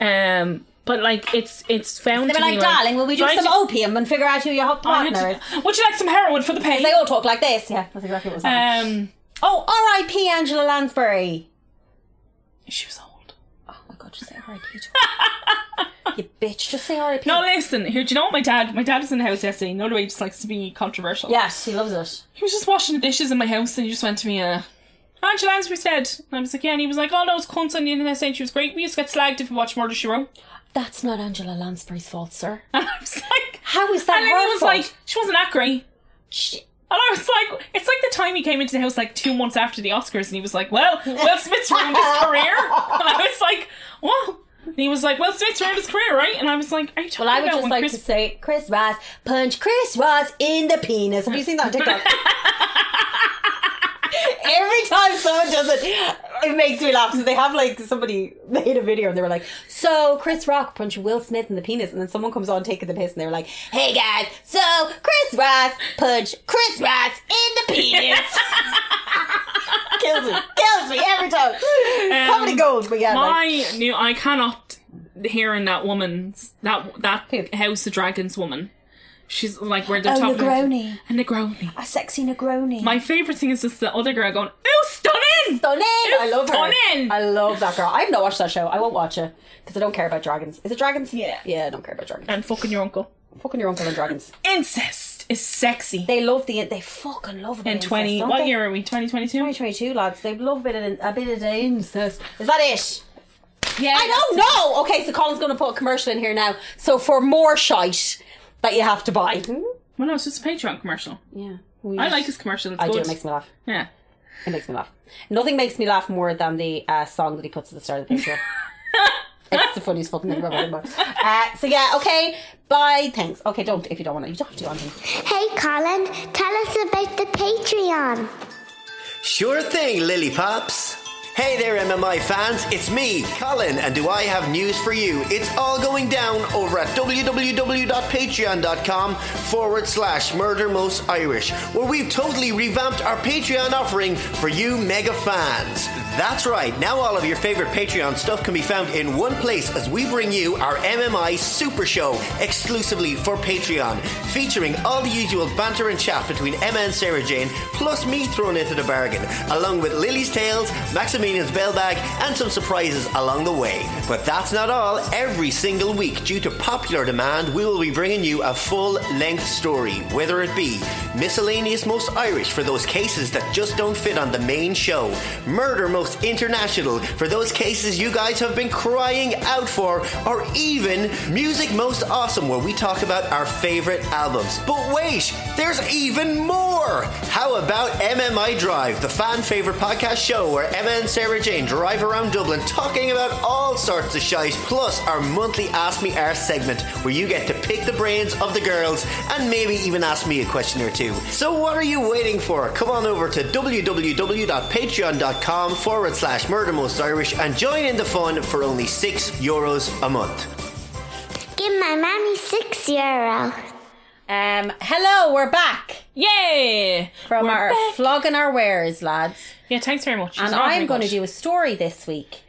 Um, but, like, it's it's found to be, like... They were like, darling, will we do some opium and figure out who your partner is? Would you like some heroin for the pain? They all talk like this. Yeah, that's exactly what was happening. Um, oh, R I P Angela Lansbury. She was old. Oh, my God, just say R I P to her. You bitch, just say R I P. No, listen, here, do you know what my dad, my dad was in the house yesterday, you know the way he just likes to be controversial. Yes, he loves it. He was just washing the dishes in my house and he just went to me, uh, Angela Lansbury's dead. And I was like, yeah, and he was like, all those cunts on the internet saying she was great, we just get slagged if we watch Murder, She Wrote. That's not Angela Lansbury's fault, sir. And I was like... How is that and her And he was fault? Like, she wasn't that great. She... And I was like, it's like the time he came into the house like two months after the Oscars and he was like, well, Will Smith's ruined his career. And I was like, what? And he was like, well, Smith's ruined his career, right? And I was like, are you talking about Well, I would just like Chris- to say, Chris Ross, punch Chris Ross in the penis. Have you seen that on TikTok? Every time someone does it, it makes me laugh. So they have like, somebody made a video and they were like, so Chris Rock punched Will Smith in the penis. And then someone comes on taking the piss and they were like, hey guys, so Chris Ross punched Chris Ross in the penis. Kills me, kills me every time. Um, Comedy goals, but yeah. My like. New, I cannot hearing that woman's, that that Who? House of Dragons woman. She's like, where they're oh, talking Negroni. A Negroni. A sexy Negroni. My favourite thing is just the other girl going, ooh, stunning! Stunning! Ew, I love stunning. Her. Stunning! I love that girl. I've not watched that show. I won't watch it because I don't care about dragons. Is it dragons? Yeah. Yeah, I don't care about dragons. And fucking your uncle. Fucking your uncle and dragons. Incest is sexy. They love the, they fucking love a bit in of twenty, incest, what they? Year are we, twenty twenty-two? twenty twenty-two, lads. They love a bit of, a bit of the incest. Is that it? Yeah. I don't know! Okay, so Colin's going to put a commercial in here now. So for more shite... that you have to buy. Well, no, it's just a Patreon commercial. Yeah. We I like his commercial. It's I good. do. It makes me laugh. Yeah. It makes me laugh. Nothing makes me laugh more than the uh, song that he puts at the start of the Patreon. It's the funniest fucking thing I've ever heard. Uh, so yeah, okay, bye, thanks. Okay, don't, if you don't want to, you don't have to go on. Hey, Colin, tell us about the Patreon. Sure thing, Lily Pops. Hey there, M M I fans, it's me, Colin, and do I have news for you? It's all going down over at www.patreon.com forward slash Murder Most Irish, where we've totally revamped our Patreon offering for you mega fans. That's right, now all of your favourite Patreon stuff can be found in one place as we bring you our M M I Super Show exclusively for Patreon, featuring all the usual banter and chat between Emma and Sarah Jane, plus me thrown into the bargain, along with Lily's Tales, Maxim Bellbag, and some surprises along the way. But that's not all. Every single week, due to popular demand, we will be bringing you a full-length story, whether it be Miscellaneous Most Irish for those cases that just don't fit on the main show, Murder Most International for those cases you guys have been crying out for, or even Music Most Awesome, where we talk about our favourite albums. But wait, there's even more! How about M M I Drive, the fan-favourite podcast show where Emma and Sarah Jane drive around Dublin talking about all sorts of shite, plus our monthly Ask Me Arse segment where you get to pick the brains of the girls and maybe even ask me a question or two. So what are you waiting for? Come on over to www.patreon.com forward slash Murder Most Irish and join in the fun for only six euros a month. Give my mammy six euro. Um, hello, we're back. Yay! From we're our back. Flogging our wares, lads. Yeah, thanks very much. It's and I'm going much. to do a story this week.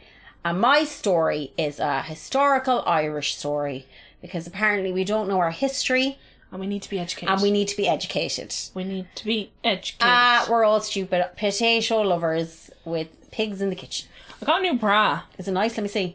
And my story is a historical Irish story. Because apparently we don't know our history. And we need to be educated. And we need to be educated. We need to be educated. Ah, uh, we're all stupid potato lovers with pigs in the kitchen. I got a new bra. Is it nice? Let me see.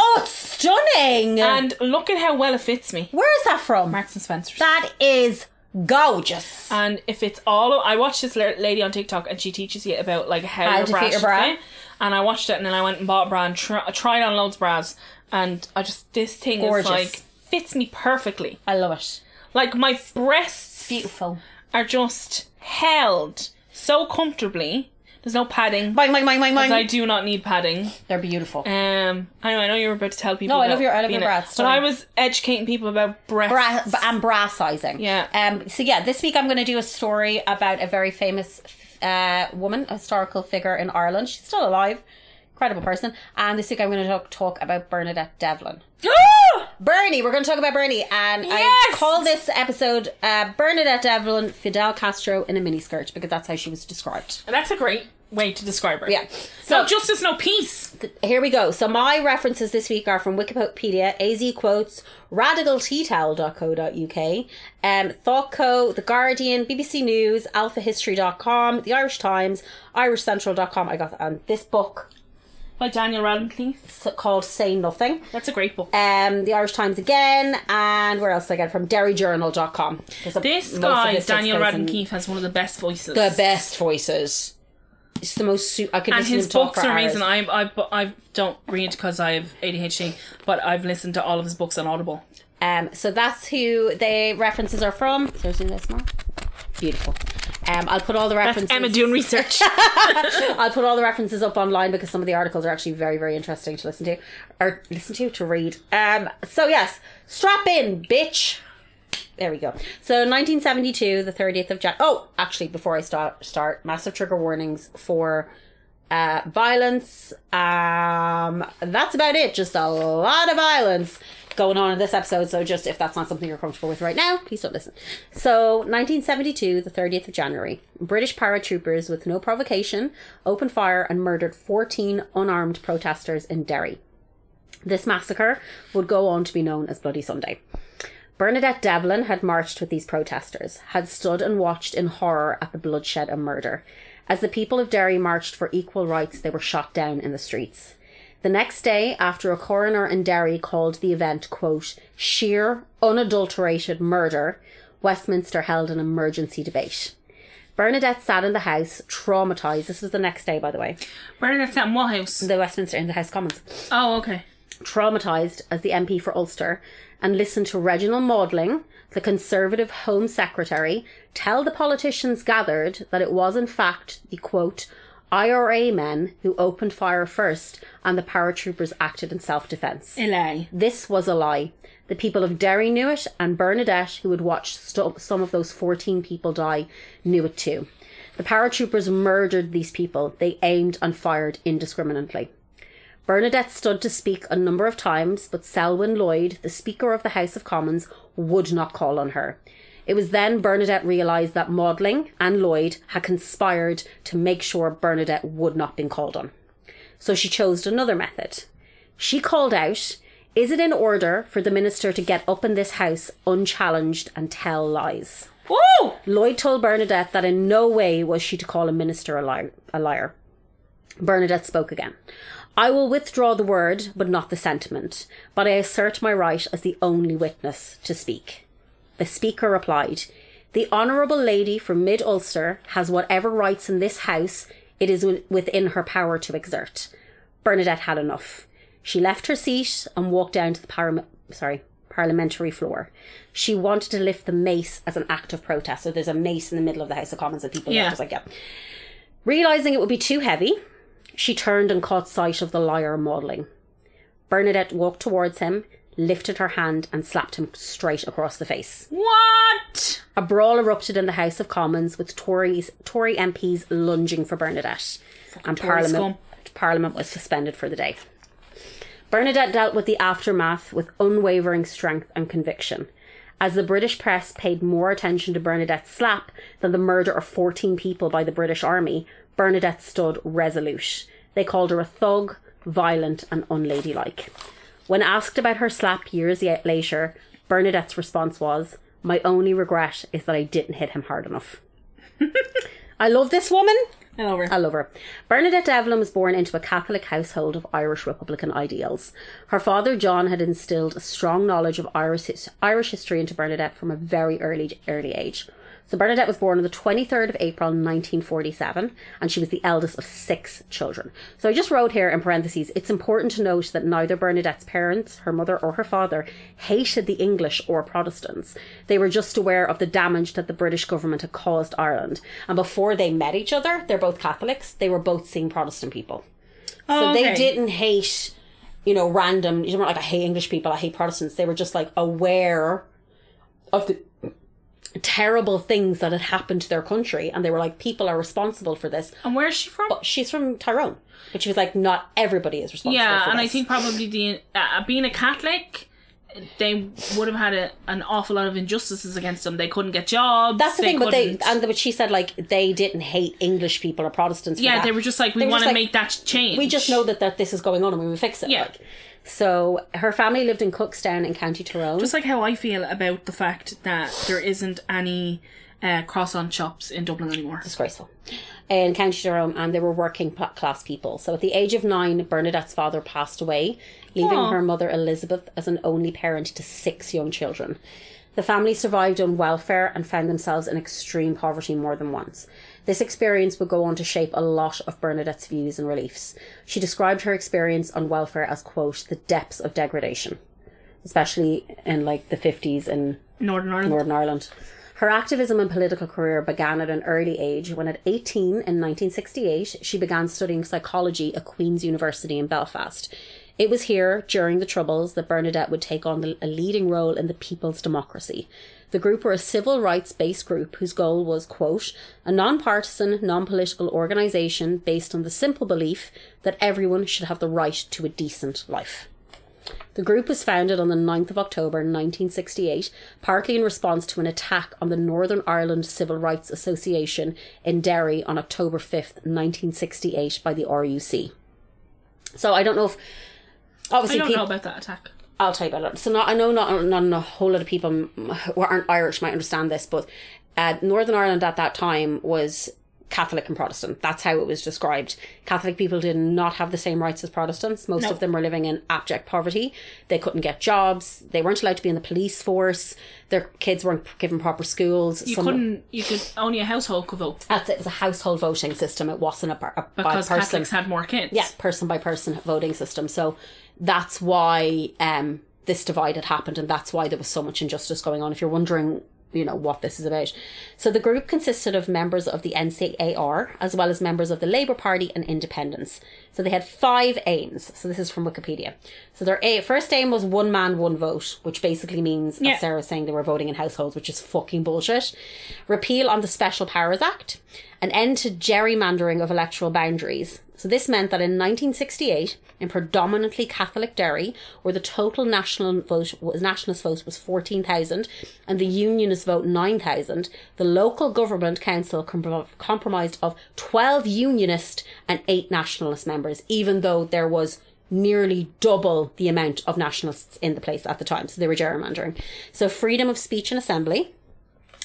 Oh, it's stunning! And look at how well it fits me. Where is that from? Marks and Spencer's. That is gorgeous. And if it's all, I watched this lady on TikTok and she teaches you about like how, how to fit your bra. And I watched it and then I went and bought a bra and tri- tried on loads of bras. And I just, this thing gorgeous. is like, fits me perfectly. I love it. Like my breasts beautiful. are just held so comfortably. There's no padding. Mine, mine, mine, mine, mine. I do not need padding. They're beautiful. Um, I know, I know you were about to tell people. No, about I love your, I love your breasts. But I was educating people about breasts bra, and bra sizing. Yeah. Um. So yeah, this week I'm going to do a story about a very famous uh woman, a historical figure in Ireland. She's still alive, incredible person. And this week I'm going to talk, talk about Bernadette Devlin. Bernie, we're going to talk about Bernie, and yes! I call this episode uh, Bernadette Devlin, Fidel Castro in a miniskirt, because that's how she was described. And that's a great way to describe her. Yeah. So, no justice, no peace. Th- here we go. So my references this week are from Wikipedia, A Z Quotes, radical tea towel dot co dot uk, um, ThoughtCo, The Guardian, B B C News, alpha history dot com, The Irish Times, irish central dot com. I got um, this book by Daniel Radcliffe called Say Nothing. That's a great book. Um, The Irish Times again, and where else did I get it from? derry journal dot com. This guy, this Daniel Radcliffe, has one of the best voices. The best voices. It's the most... Su- I could and his books are a reason. I, I, I don't read because I have A D H D, but I've listened to all of his books on Audible. Um, so that's who the references are from. There's this one. Beautiful. Um, I'll put all the references... That's Emma doing research. I'll put all the references up online because some of the articles are actually very, very interesting to listen to. Or listen to, to read. Um, so yes, strap in, bitch. There we go. So nineteen seventy-two, the thirtieth of Jan... Oh, actually, before I start, start massive trigger warnings for uh, violence. Um, that's about it. Just a lot of violence going on in this episode, so just if that's not something you're comfortable with right now, please don't listen. So nineteen seventy-two, the thirtieth of January, British paratroopers with no provocation opened fire and murdered fourteen unarmed protesters in Derry. This massacre would go on to be known as Bloody Sunday. Bernadette Devlin had marched with these protesters, had stood and watched in horror at the bloodshed and murder. As the people of Derry marched for equal rights, they were shot down in the streets. The next day, after a coroner in Derry called the event, quote, sheer, unadulterated murder, Westminster held an emergency debate. Bernadette sat in the House, traumatised. This was the next day, by the way. Bernadette sat in what house? The Westminster, in the House Commons. Oh, okay. traumatised as the M P for Ulster, and listen to Reginald Maudling, the Conservative Home Secretary, tell the politicians gathered that it was in fact the, quote, I R A men who opened fire first and the paratroopers acted in self-defence. A lie. This was a lie. The people of Derry knew it, and Bernadette, who had watched st- some of those fourteen people die, knew it too. The paratroopers murdered these people. They aimed and fired indiscriminately. Bernadette stood to speak a number of times, but Selwyn Lloyd, the Speaker of the House of Commons, would not call on her. It was then Bernadette realised that Maudling and Lloyd had conspired to make sure Bernadette would not be called on. So she chose another method. She called out, is it in order for the minister to get up in this house unchallenged and tell lies? Ooh! Lloyd told Bernadette that in no way was she to call a minister a liar. A liar. Bernadette spoke again. I will withdraw the word, but not the sentiment, but I assert my right as the only witness to speak. The Speaker replied, the Honourable Lady from Mid-Ulster has whatever rights in this House it is within her power to exert. Bernadette had enough. She left her seat and walked down to the par- sorry, parliamentary floor. She wanted to lift the mace as an act of protest. So there's a mace in the middle of the House of Commons that people yeah. are just like, yeah. Realising it would be too heavy, she turned and caught sight of the liar Maudling. Bernadette walked towards him, lifted her hand and slapped him straight across the face. What? A brawl erupted in the House of Commons with Tories, Tory M Ps lunging for Bernadette. Fucking and Parliament, Parliament was suspended for the day. Bernadette dealt with the aftermath with unwavering strength and conviction, as the British press paid more attention to Bernadette's slap than the murder of fourteen people by the British Army. Bernadette stood resolute. They called her a thug, violent and unladylike. When asked about her slap years yet later, Bernadette's response was, my only regret is that I didn't hit him hard enough. I love this woman. I love her. I love her. Bernadette Devlin was born into a Catholic household of Irish Republican ideals. Her father, John, had instilled a strong knowledge of Irish, Irish history into Bernadette from a very early, early age. So Bernadette was born on the twenty-third of April nineteen forty-seven, and she was the eldest of six children. So I just wrote here in parentheses, it's important to note that neither Bernadette's parents, her mother or her father, hated the English or Protestants. They were just aware of the damage that the British government had caused Ireland. And before they met each other, they're both Catholics, they were both seeing Protestant people. Oh, so okay. They didn't hate, you know, random, you know, like I hate English people, I hate Protestants. They were just like aware of the terrible things that had happened to their country, and they were like, people are responsible for this. And where is she from? But she's from Tyrone, but she was like, not everybody is responsible yeah, for and this. I think probably the, uh, being a Catholic, they would have had a, an awful lot of injustices against them. They couldn't get jobs. That's the thing, but they and but she said like they didn't hate English people or Protestants for yeah that. They were just like, we want to like, make that change, we just know that, that this is going on and we will fix it. Yeah like, so her family lived in Cookstown in County Tyrone. Just like how I feel about the fact that there isn't any uh, croissant shops in Dublin anymore. Disgraceful. In County Tyrone, and they were working class people. So at the age of nine, Bernadette's father passed away, leaving Aww. her mother Elizabeth as an only parent to six young children. The family survived on welfare and found themselves in extreme poverty more than once. This experience would go on to shape a lot of Bernadette's views and beliefs. She described her experience on welfare as, quote, the depths of degradation, especially in like the fifties in Northern Ireland. Northern Ireland. Her activism and political career began at an early age when at eighteen in nineteen sixty-eight, she began studying psychology at Queen's University in Belfast. It was here, during the Troubles, that Bernadette would take on the, a leading role in the People's Democracy. The group were a civil rights-based group whose goal was, quote, a non-partisan, non-political organisation based on the simple belief that everyone should have the right to a decent life. The group was founded on the ninth of October nineteen sixty-eight, partly in response to an attack on the Northern Ireland Civil Rights Association in Derry on October fifth, nineteen sixty-eight by the R U C. So I don't know if... Obviously I don't people, know about that attack. I'll tell you about it. So not, I know not, not a whole lot of people who aren't Irish might understand this, but uh, Northern Ireland at that time was Catholic and Protestant. That's how it was described. Catholic people did not have the same rights as Protestants. Most no. of them were living in abject poverty. They couldn't get jobs. They weren't allowed to be in the police force. Their kids weren't given proper schools. You Some, couldn't, you could, only a household could vote. That's it. It was a household voting system. It wasn't a, a by person. Because Catholics had more kids. Yeah, person by person voting system. So that's why um, this divide had happened, and that's why there was so much injustice going on, if you're wondering, you know, what this is about. So the group consisted of members of the N C A R, as well as members of the Labour Party and Independence. So they had five aims. So this is from Wikipedia. So their a- first aim was one man, one vote, which basically means, yeah. as Sarah was saying, they were voting in households, which is fucking bullshit. Repeal on the Special Powers Act. An end to gerrymandering of electoral boundaries. So this meant that in nineteen sixty-eight, in predominantly Catholic Derry, where the total national vote, nationalist vote was fourteen thousand and the unionist vote nine thousand, the local government council com- comprised of twelve unionist and eight nationalist members, even though there was nearly double the amount of nationalists in the place at the time. So they were gerrymandering. So freedom of speech and assembly,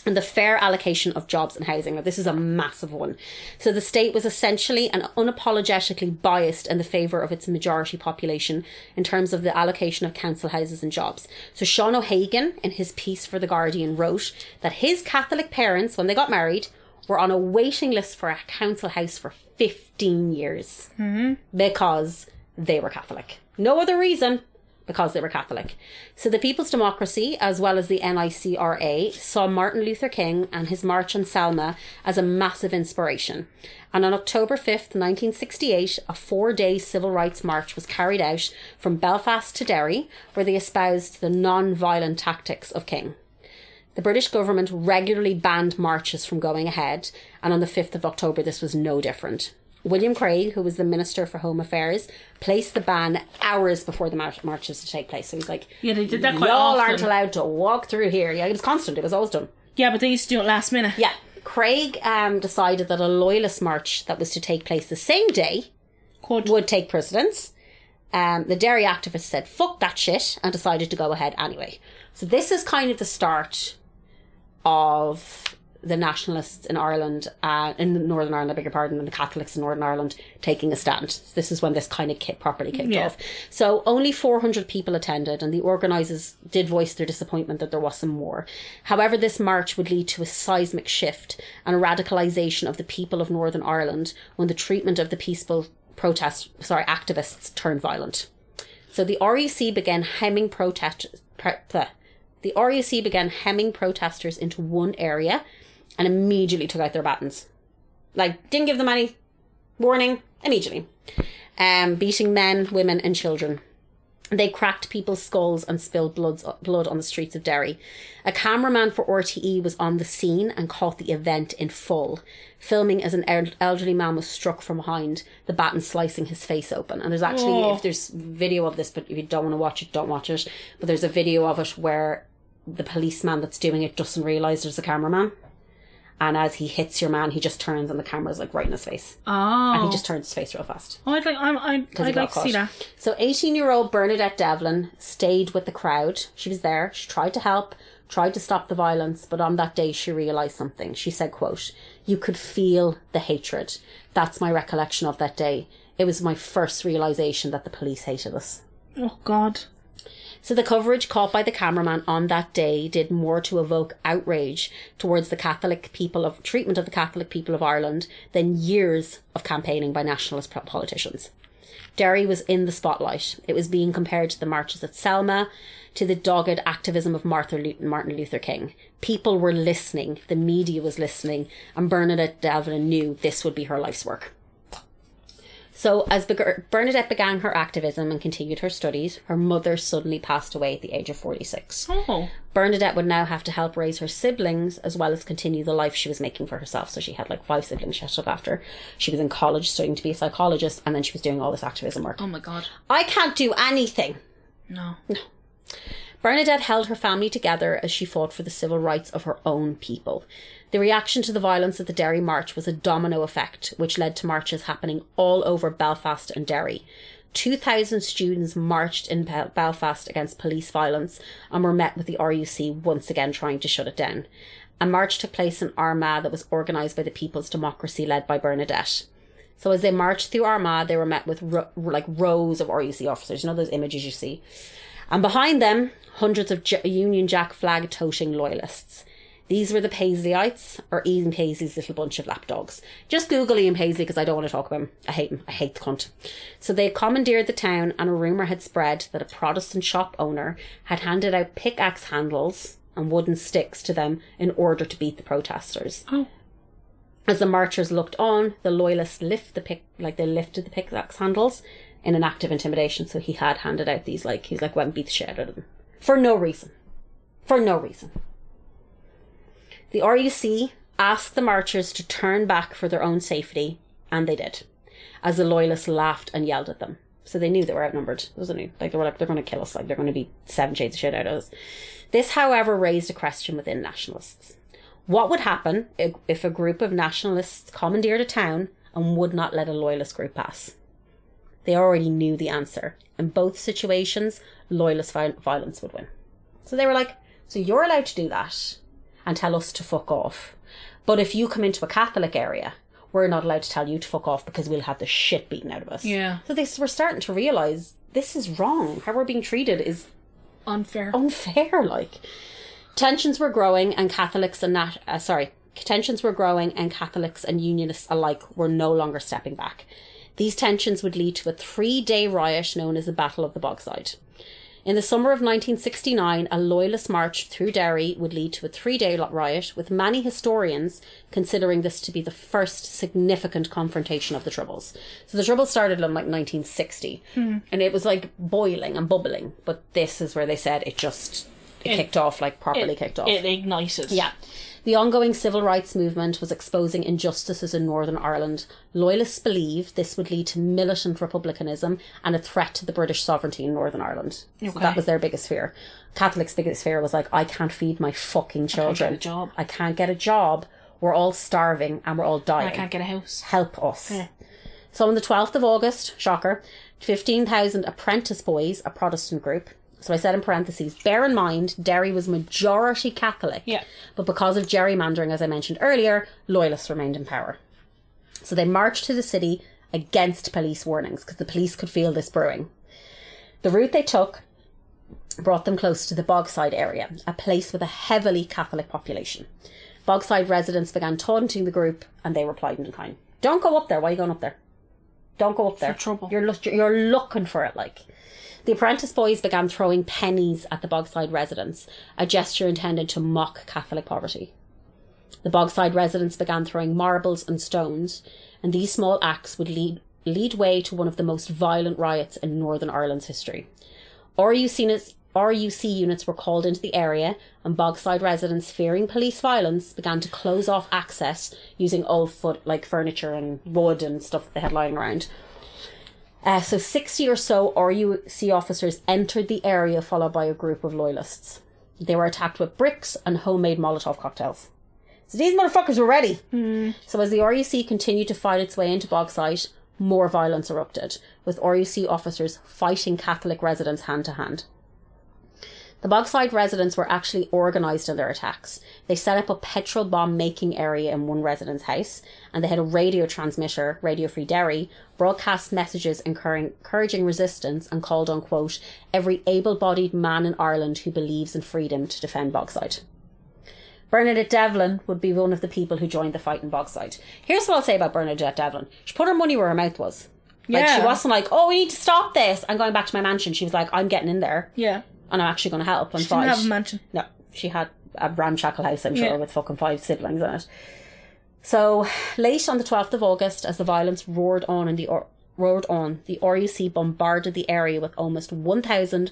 and the fair allocation of jobs and housing. Now, this is a massive one. So the state was essentially and unapologetically biased in the favour of its majority population in terms of the allocation of council houses and jobs. So Sean O'Hagan, in his piece for The Guardian, wrote that his Catholic parents, when they got married, were on a waiting list for a council house for fifteen years mm-hmm. because they were Catholic. No other reason. Because they were Catholic. So the People's Democracy, as well as the N I C R A, saw Martin Luther King and his March on Selma as a massive inspiration. And on October fifth, nineteen sixty-eight, a four-day civil rights march was carried out from Belfast to Derry, where they espoused the non-violent tactics of King. The British government regularly banned marches from going ahead, and on the fifth of October, this was no different. William Craig, who was the Minister for Home Affairs, placed the ban hours before the march marches to take place. So he's like, yeah, they did that quite often. Y'all aren't allowed to walk through here. Yeah, it was constant. It was always done. Yeah, but they used to do it last minute. Yeah. Craig um, decided that a loyalist march that was to take place the same day Could. would take precedence. Um, the Derry activists said, fuck that shit, and decided to go ahead anyway. So this is kind of the start of the nationalists in Ireland, uh, in Northern Ireland, I beg your pardon, and the Catholics in Northern Ireland taking a stand. This is when this kind of kick, properly kicked yeah. off. So only four hundred people attended, and the organisers did voice their disappointment that there wasn't more. However, this march would lead to a seismic shift and a radicalisation of the people of Northern Ireland when the treatment of the peaceful protest, sorry, activists turned violent. So the R U C began hemming protest, pre- bleh, the R U C began hemming protesters into one area and immediately took out their batons. Like, didn't give them any warning, immediately. Um, beating men, women and children. They cracked people's skulls and spilled bloods, blood on the streets of Derry. A cameraman for R T E was on the scene and caught the event in full, filming as an elderly man was struck from behind, the baton slicing his face open. And there's actually, oh. if there's video of this, but if you don't want to watch it, don't watch it. But there's a video of it where the policeman that's doing it doesn't realise there's a cameraman. And as he hits your man, he just turns and the camera's like right in his face. Oh. And he just turns his face real fast. Oh, I'd like, I'm, I'm, I'd like to see that. So eighteen-year-old Bernadette Devlin stayed with the crowd. She was there. She tried to help, tried to stop the violence. But on that day, she realised something. She said, quote, "You could feel the hatred. That's my recollection of that day. It was my first realisation that the police hated us." Oh, God. So the coverage caught by the cameraman on that day did more to evoke outrage towards the Catholic people of treatment of the Catholic people of Ireland than years of campaigning by nationalist politicians. Derry was in the spotlight. It was being compared to the marches at Selma, to the dogged activism of Martin Luther King. People were listening, the media was listening, and Bernadette Devlin knew this would be her life's work. So as Bernadette began her activism and continued her studies, her mother suddenly passed away at the age of forty-six. Oh. Bernadette would now have to help raise her siblings as well as continue the life she was making for herself. So she had like five siblings she had to look after. She was in college studying to be a psychologist, and then she was doing all this activism work. Oh my God. I can't do anything. No. No. Bernadette held her family together as she fought for the civil rights of her own people. The reaction to the violence at the Derry March was a domino effect, which led to marches happening all over Belfast and Derry. two thousand students marched in Belfast against police violence and were met with the R U C once again trying to shut it down. A march took place in Armagh that was organised by the People's Democracy led by Bernadette. So as they marched through Armagh, they were met with ro- like rows of R U C officers. You know those images you see? And behind them, hundreds of J- Union Jack flag-toting loyalists. These were the Paisleyites, or Ian Paisley's little bunch of lapdogs. Just Google Ian Paisley, because I don't want to talk about him. I hate him. I hate the cunt. So they commandeered the town, and a rumour had spread that a Protestant shop owner had handed out pickaxe handles and wooden sticks to them in order to beat the protesters. Oh. As the marchers looked on, the loyalists lift the pick, like they lifted the pickaxe handles in an act of intimidation. So he had handed out these, like, he was like, well, beat the shit out of them. For no reason. For no reason. The R U C asked the marchers to turn back for their own safety, and they did, as the loyalists laughed and yelled at them. So they knew they were outnumbered, wasn't it? Like, they were like, they're going to kill us, like, they're going to be seven shades of shit out of us. This, however, raised a question within nationalists. What would happen if a group of nationalists commandeered a town and would not let a loyalist group pass? They already knew the answer. In both situations, loyalist violence would win. So they were like, so you're allowed to do that and tell us to fuck off. But if you come into a Catholic area, we're not allowed to tell you to fuck off because we'll have the shit beaten out of us. Yeah. So they were starting to realise this is wrong. How we're being treated is unfair. Unfair, like. Tensions were growing and Catholics and nat- uh, sorry, tensions were growing and Catholics and Unionists alike were no longer stepping back. These tensions would lead to a three-day riot known as the Battle of the Bogside. In the summer of nineteen sixty-nine, a loyalist march through Derry would lead to a three-day riot, with many historians considering this to be the first significant confrontation of the Troubles. So the Troubles started in like nineteen sixty, mm. and it was like boiling and bubbling, but this is where they said it just it, it kicked off, like properly it, kicked off. It ignited. Yeah. The ongoing civil rights movement was exposing injustices in Northern Ireland. Loyalists believed this would lead to militant republicanism and a threat to the British sovereignty in Northern Ireland. Okay. So that was their biggest fear. Catholics' biggest fear was like, I can't feed my fucking children. I can't get a job. I can't get a job. We're all starving and we're all dying. And I can't get a house. Help us. Yeah. So on the twelfth of August, shocker, fifteen thousand apprentice boys, a Protestant group, so I said in parentheses, bear in mind, Derry was majority Catholic. Yeah. But because of gerrymandering, as I mentioned earlier, loyalists remained in power. So they marched to the city against police warnings because the police could feel this brewing. The route they took brought them close to the Bogside area, a place with a heavily Catholic population. Bogside residents began taunting the group and they replied in kind. Don't go up there. Why are you going up there? Don't go up there. For trouble. You're, lo- you're looking for it, like. The apprentice boys began throwing pennies at the Bogside residents, a gesture intended to mock Catholic poverty. The Bogside residents began throwing marbles and stones, and these small acts would lead, lead way to one of the most violent riots in Northern Ireland's history. R U C units were called into the area, and Bogside residents, fearing police violence, began to close off access using old foot like furniture and wood and stuff that they had lying around. Uh, so sixty or so R U C officers entered the area, followed by a group of loyalists. They were attacked with bricks and homemade Molotov cocktails. So these motherfuckers were ready. Mm. So as the R U C continued to fight its way into Bogside, more violence erupted, with R U C officers fighting Catholic residents hand to hand. The Bogside residents were actually organised in their attacks. They set up a petrol bomb making area in one resident's house, and they had a radio transmitter, Radio Free Derry, broadcast messages encouraging resistance and called on, quote, every able-bodied man in Ireland who believes in freedom to defend Bogside. Bernadette Devlin would be one of the people who joined the fight in Bogside. Here's what I'll say about Bernadette Devlin. She put her money where her mouth was. Like, yeah. She wasn't like, oh, we need to stop this. I'm going back to my mansion. She was like, I'm getting in there. Yeah. And I'm actually going to help. And she fight. Didn't have a mansion. No, she had a ramshackle house, I'm sure, yeah. with fucking five siblings in it. So late on the twelfth of August, as the violence roared on, and the or- roared on, the R U C bombarded the area with almost eleven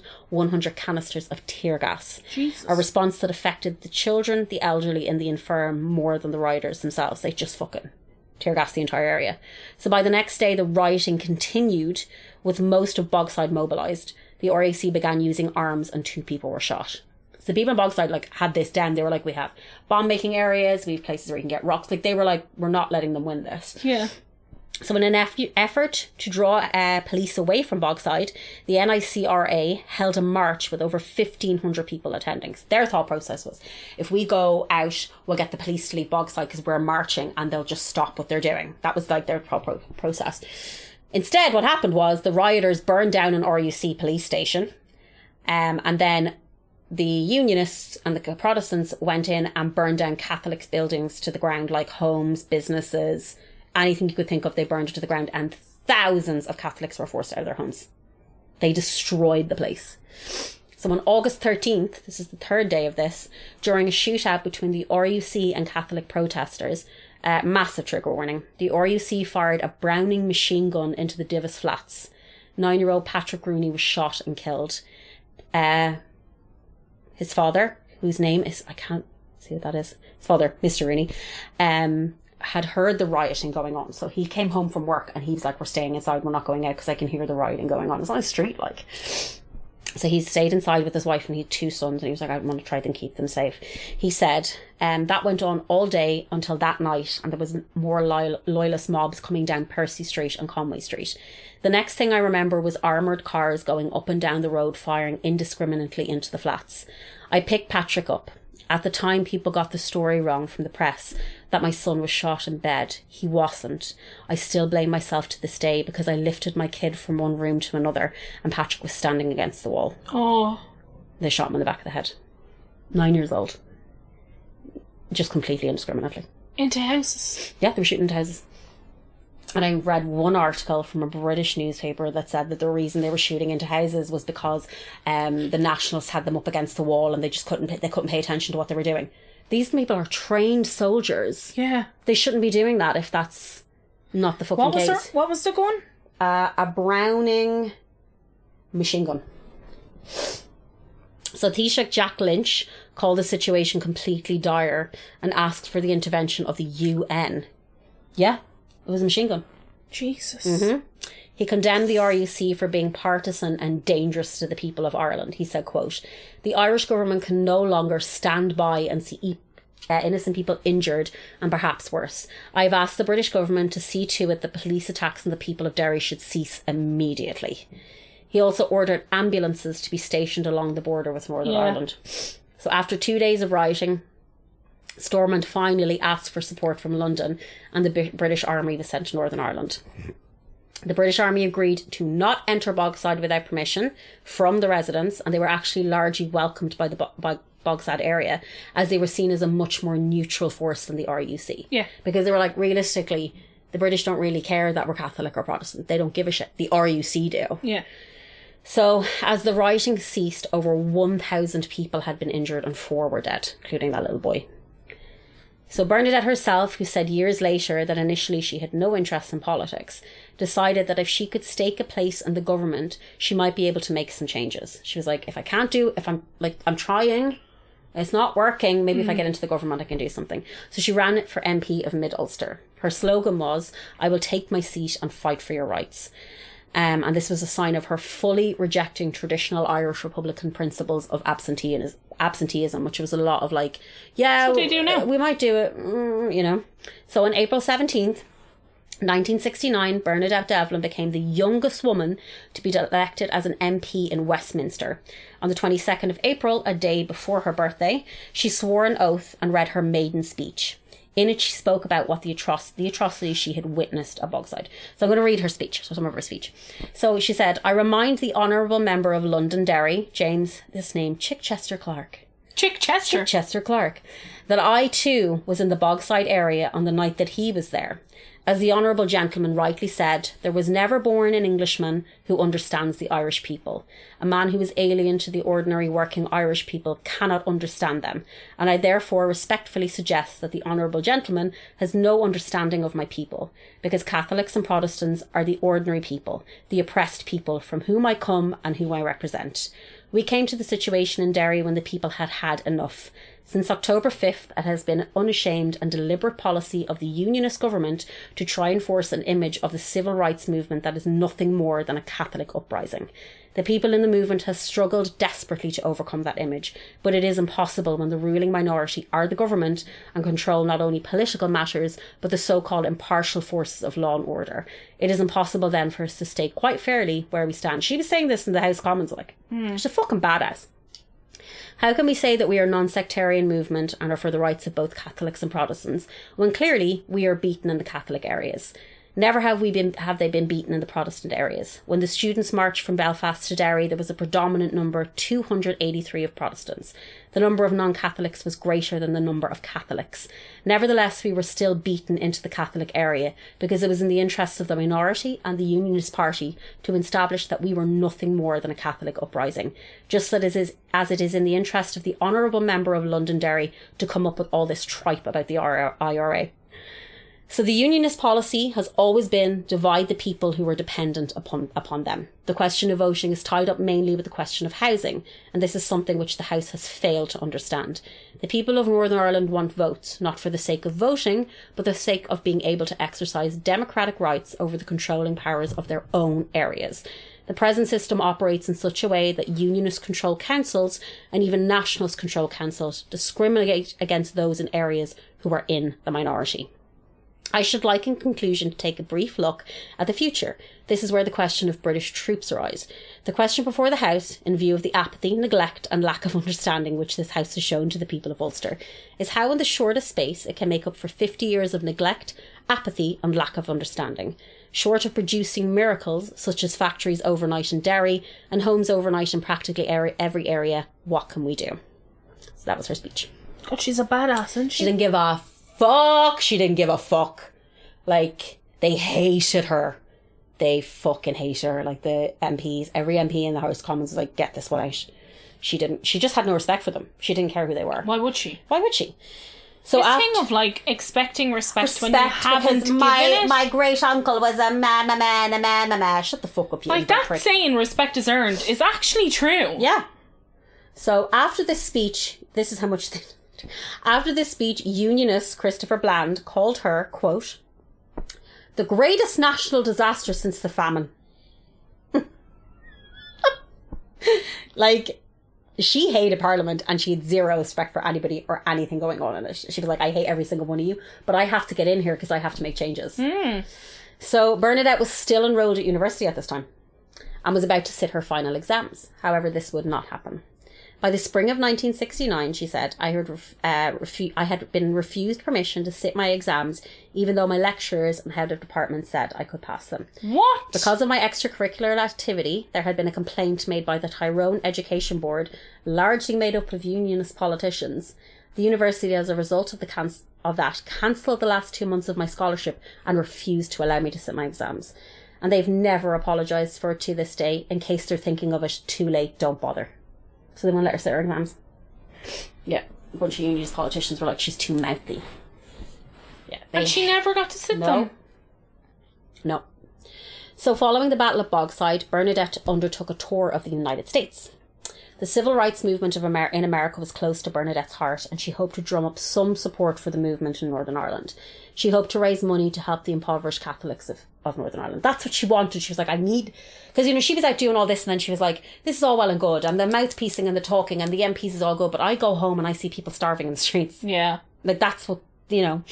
hundred canisters of tear gas. Jesus. A response that affected the children, the elderly, and the infirm more than the rioters themselves. They just fucking tear gassed the entire area. So by the next day, the rioting continued, with most of Bogside mobilised. The R A C began using arms and two people were shot. So people in Bogside like had this down. They were like, we have bomb making areas, we have places where you can get rocks. Like they were like, we're not letting them win this. Yeah. So in an eff- effort to draw uh, police away from Bogside, the N I C R A held a march with over fifteen hundred people attending. So their thought process was, if we go out, we'll get the police to leave Bogside because we're marching and they'll just stop what they're doing. That was like their pro- process. Instead, what happened was the rioters burned down an R U C police station um, and then the Unionists and the Protestants went in and burned down Catholic buildings to the ground, like homes, businesses, anything you could think of, they burned it to the ground, and thousands of Catholics were forced out of their homes. They destroyed the place. So on August thirteenth, this is the third day of this, during a shootout between the R U C and Catholic protesters, uh, massive trigger warning, the R U C fired a Browning machine gun into the Divis flats. Nine-year-old Patrick Rooney was shot and killed. Uh, his father, whose name is, I can't see what that is, his father, Mister Rooney, um, had heard the rioting going on. So he came home from work and he was like, we're staying inside, we're not going out because I can hear the rioting going on. It's on the street, like... So he stayed inside with his wife and he had two sons, and he was like, I want to try and keep them safe. He said um, that went on all day until that night, and there was more loyal, loyalist mobs coming down Percy Street and Conway Street. The next thing I remember was armoured cars going up and down the road, firing indiscriminately into the flats. I picked Patrick up. At the time, people got the story wrong from the press that my son was shot in bed. He wasn't. I still blame myself to this day because I lifted my kid from one room to another and Patrick was standing against the wall. Oh. They shot him in the back of the head. Nine years old. Just completely indiscriminately. Into houses? Yeah, they were shooting into houses. And I read one article from a British newspaper that said that the reason they were shooting into houses was because um, the Nationalists had them up against the wall and they just couldn't they couldn't pay attention to what they were doing. These people are trained soldiers. Yeah. They shouldn't be doing that if that's not the fucking what was case. There, what was the gun? Uh, a Browning machine gun. So Taoiseach Jack Lynch called the situation completely dire and asked for the intervention of the U N. Yeah. It was a machine gun. Jesus. Mm-hmm. He condemned the R U C for being partisan and dangerous to the people of Ireland. He said, quote, the Irish government can no longer stand by and see uh, innocent people injured and perhaps worse. I've asked the British government to see to it that police attacks on the people of Derry should cease immediately. He also ordered ambulances to be stationed along the border with Northern yeah. Ireland. So after two days of rioting, Stormont finally asked for support from London and the B- British Army was sent to Northern Ireland. The British Army agreed to not enter Bogside without permission from the residents, and they were actually largely welcomed by the Bo- by Bogside area as they were seen as a much more neutral force than the R U C. Yeah. Because they were like, realistically, the British don't really care that we're Catholic or Protestant. They don't give a shit. The R U C do. Yeah. So, as the rioting ceased, over one thousand people had been injured and four were dead, including that little boy. So Bernadette herself, who said years later that initially she had no interest in politics, decided that if she could stake a place in the government, she might be able to make some changes. She was like, if I can't do, if I'm like, I'm trying, it's not working, maybe mm. if I get into the government, I can do something. So she ran for M P of Mid Ulster. Her slogan was, I will take my seat and fight for your rights. Um, and this was a sign of her fully rejecting traditional Irish Republican principles of absenteeism, absenteeism which was a lot of like, yeah, what do you do now? We might do it, mm, you know. So on April seventeenth, nineteen sixty-nine, Bernadette Devlin became the youngest woman to be elected as an M P in Westminster. On the twenty-second of April, a day before her birthday, she swore an oath and read her maiden speech. In it, she spoke about what the, atroc- the atrocities she had witnessed at Bogside. So I'm going to read her speech, so some of her speech. So she said, I remind the honourable member of Londonderry, James, this name, Chichester Clark. Chichester? Chichester Clark. That I, too, was in the Bogside area on the night that he was there. As the honourable gentleman rightly said, there was never born an Englishman who understands the Irish people. A man who is alien to the ordinary working Irish people cannot understand them, and I therefore respectfully suggest that the honourable gentleman has no understanding of my people, because Catholics and Protestants are the ordinary people, the oppressed people from whom I come and whom I represent. We came to the situation in Derry when the people had had enough. Since October fifth, it has been unashamed and deliberate policy of the Unionist government to try and force an image of the civil rights movement that is nothing more than a Catholic uprising. The people in the movement have struggled desperately to overcome that image, but it is impossible when the ruling minority are the government and control not only political matters, but the so-called impartial forces of law and order. It is impossible then for us to state quite fairly where we stand. She was saying this in the House of Commons, like, mm. she's a fucking badass. How can we say that we are a non-sectarian movement and are for the rights of both Catholics and Protestants when clearly we are beaten in the Catholic areas? Never have we been have they been beaten in the Protestant areas. When the students marched from Belfast to Derry, there was a predominant number, two hundred eighty-three of Protestants. The number of non-Catholics was greater than the number of Catholics. Nevertheless, we were still beaten into the Catholic area because it was in the interests of the minority and the Unionist Party to establish that we were nothing more than a Catholic uprising, just as it is, as it is in the interest of the honourable member of Londonderry to come up with all this tripe about the I R A. So the Unionist policy has always been divide the people who are dependent upon, upon them. The question of voting is tied up mainly with the question of housing, and this is something which the House has failed to understand. The people of Northern Ireland want votes, not for the sake of voting, but the sake of being able to exercise democratic rights over the controlling powers of their own areas. The present system operates in such a way that Unionist control councils and even nationalist control councils discriminate against those in areas who are in the minority. I should like in conclusion to take a brief look at the future. This is where the question of British troops arises. The question before the House, in view of the apathy, neglect and lack of understanding which this House has shown to the people of Ulster, is how in the shortest space it can make up for fifty years of neglect, apathy and lack of understanding. Short of producing miracles such as factories overnight in Derry and homes overnight in practically every area, what can we do? So that was her speech. God, she's a badass, isn't she? She didn't give off. Fuck, she didn't give a fuck. Like, they hated her. They fucking hate her. Like, the M Ps, every M P in the House of Commons was like, get this one out. She didn't, she just had no respect for them. She didn't care who they were. Why would she? Why would she? So this after, thing of, like, expecting respect, respect when you haven't given my, it. My great-uncle was a ma ma ma ma ma ma ma. Shut the fuck up, you Like, that prick. Saying respect is earned is actually true. Yeah. So after this speech, this is how much... They, After this speech, Unionist Christopher Bland called her, quote, the greatest national disaster since the famine. Like, she hated Parliament and she had zero respect for anybody or anything going on in it. She was like, I hate every single one of you, but I have to get in here because I have to make changes. Mm. So Bernadette was still enrolled at university at this time and was about to sit her final exams. However, this would not happen. By the spring of nineteen sixty-nine, she said, I had, ref- uh, refu- I had been refused permission to sit my exams, even though my lecturers and head of department said I could pass them. What? Because of my extracurricular activity, there had been a complaint made by the Tyrone Education Board, largely made up of Unionist politicians. The university, as a result of, the can- of that, cancelled the last two months of my scholarship and refused to allow me to sit my exams. And they've never apologised for it to this day. In case they're thinking of it, too late, don't bother. So they won't let her sit her exams. Yeah. A bunch of Unionist politicians were like, she's too mouthy. Yeah. They... And she never got to sit no. them. No. So following the Battle of Bogside, Bernadette undertook a tour of the United States. The civil rights movement of Amer- in America was close to Bernadette's heart, and she hoped to drum up some support for the movement in Northern Ireland. She hoped to raise money to help the impoverished Catholics of, of Northern Ireland. That's what she wanted. She was like, I need... Because, you know, she was out doing all this, and then she was like, this is all well and good, and the mouthpiecing and the talking and the M Ps is all good, but I go home and I see people starving in the streets. Yeah. Like, that's what, you know...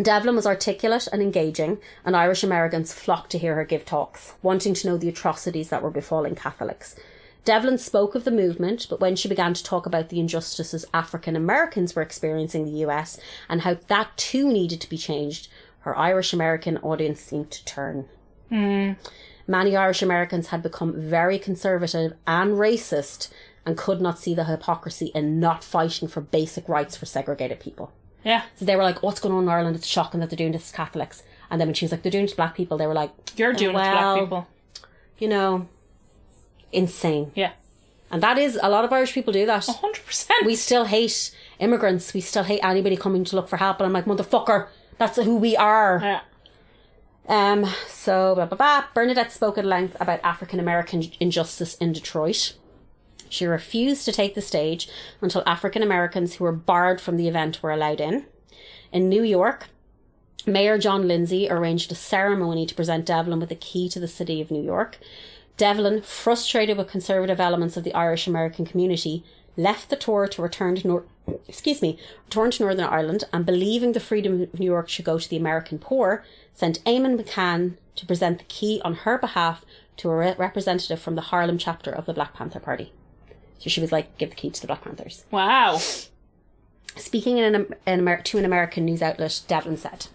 Devlin was articulate and engaging, and Irish Americans flocked to hear her give talks, wanting to know the atrocities that were befalling Catholics. Devlin spoke of the movement, but when she began to talk about the injustices African Americans were experiencing in the U S and how that too needed to be changed, her Irish American audience seemed to turn. Mm. Many Irish Americans had become very conservative and racist and could not see the hypocrisy in not fighting for basic rights for segregated people. Yeah. So they were like, what's going on in Ireland? It's shocking that they're doing this to Catholics. And then when she was like, they're doing it to black people, they were like, you're doing well, it to black people. You know... Insane. Yeah. And that is, a lot of Irish people do that. one hundred percent. We still hate immigrants. We still hate anybody coming to look for help. And I'm like, motherfucker, that's who we are. Yeah. Um, so, blah, blah, blah. Bernadette spoke at length about African American injustice in Detroit. She refused to take the stage until African Americans who were barred from the event were allowed in. In New York, Mayor John Lindsay arranged a ceremony to present Devlin with a key to the city of New York. Devlin, frustrated with conservative elements of the Irish American community, left the tour to return to Nor- excuse me, return to Northern Ireland, and believing the freedom of New York should go to the American poor, sent Eamon McCann to present the key on her behalf to a re- representative from the Harlem chapter of the Black Panther Party. So she was like, give the key to the Black Panthers. Wow. Speaking in an, an Amer- to an American news outlet, Devlin said,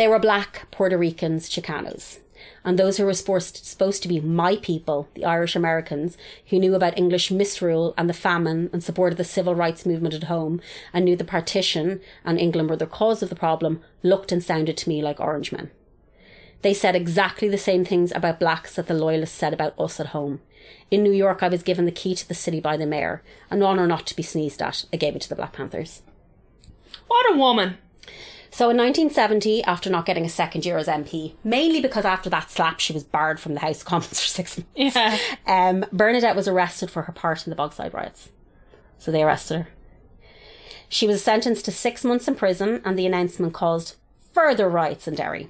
They were black, Puerto Ricans, Chicanos. And those who were supposed to be my people, the Irish Americans, who knew about English misrule and the famine and supported the civil rights movement at home and knew the partition and England were the cause of the problem, looked and sounded to me like orange men. They said exactly the same things about blacks that the loyalists said about us at home. In New York, I was given the key to the city by the mayor, an honour not to be sneezed at. I gave it to the Black Panthers. What a woman! So in nineteen seventy, after not getting a second year as M P, mainly because after that slap she was barred from the House of Commons for six months, yeah. um, Bernadette was arrested for her part in the Bogside riots. So they arrested her. She was sentenced to six months in prison, and the announcement caused further riots in Derry.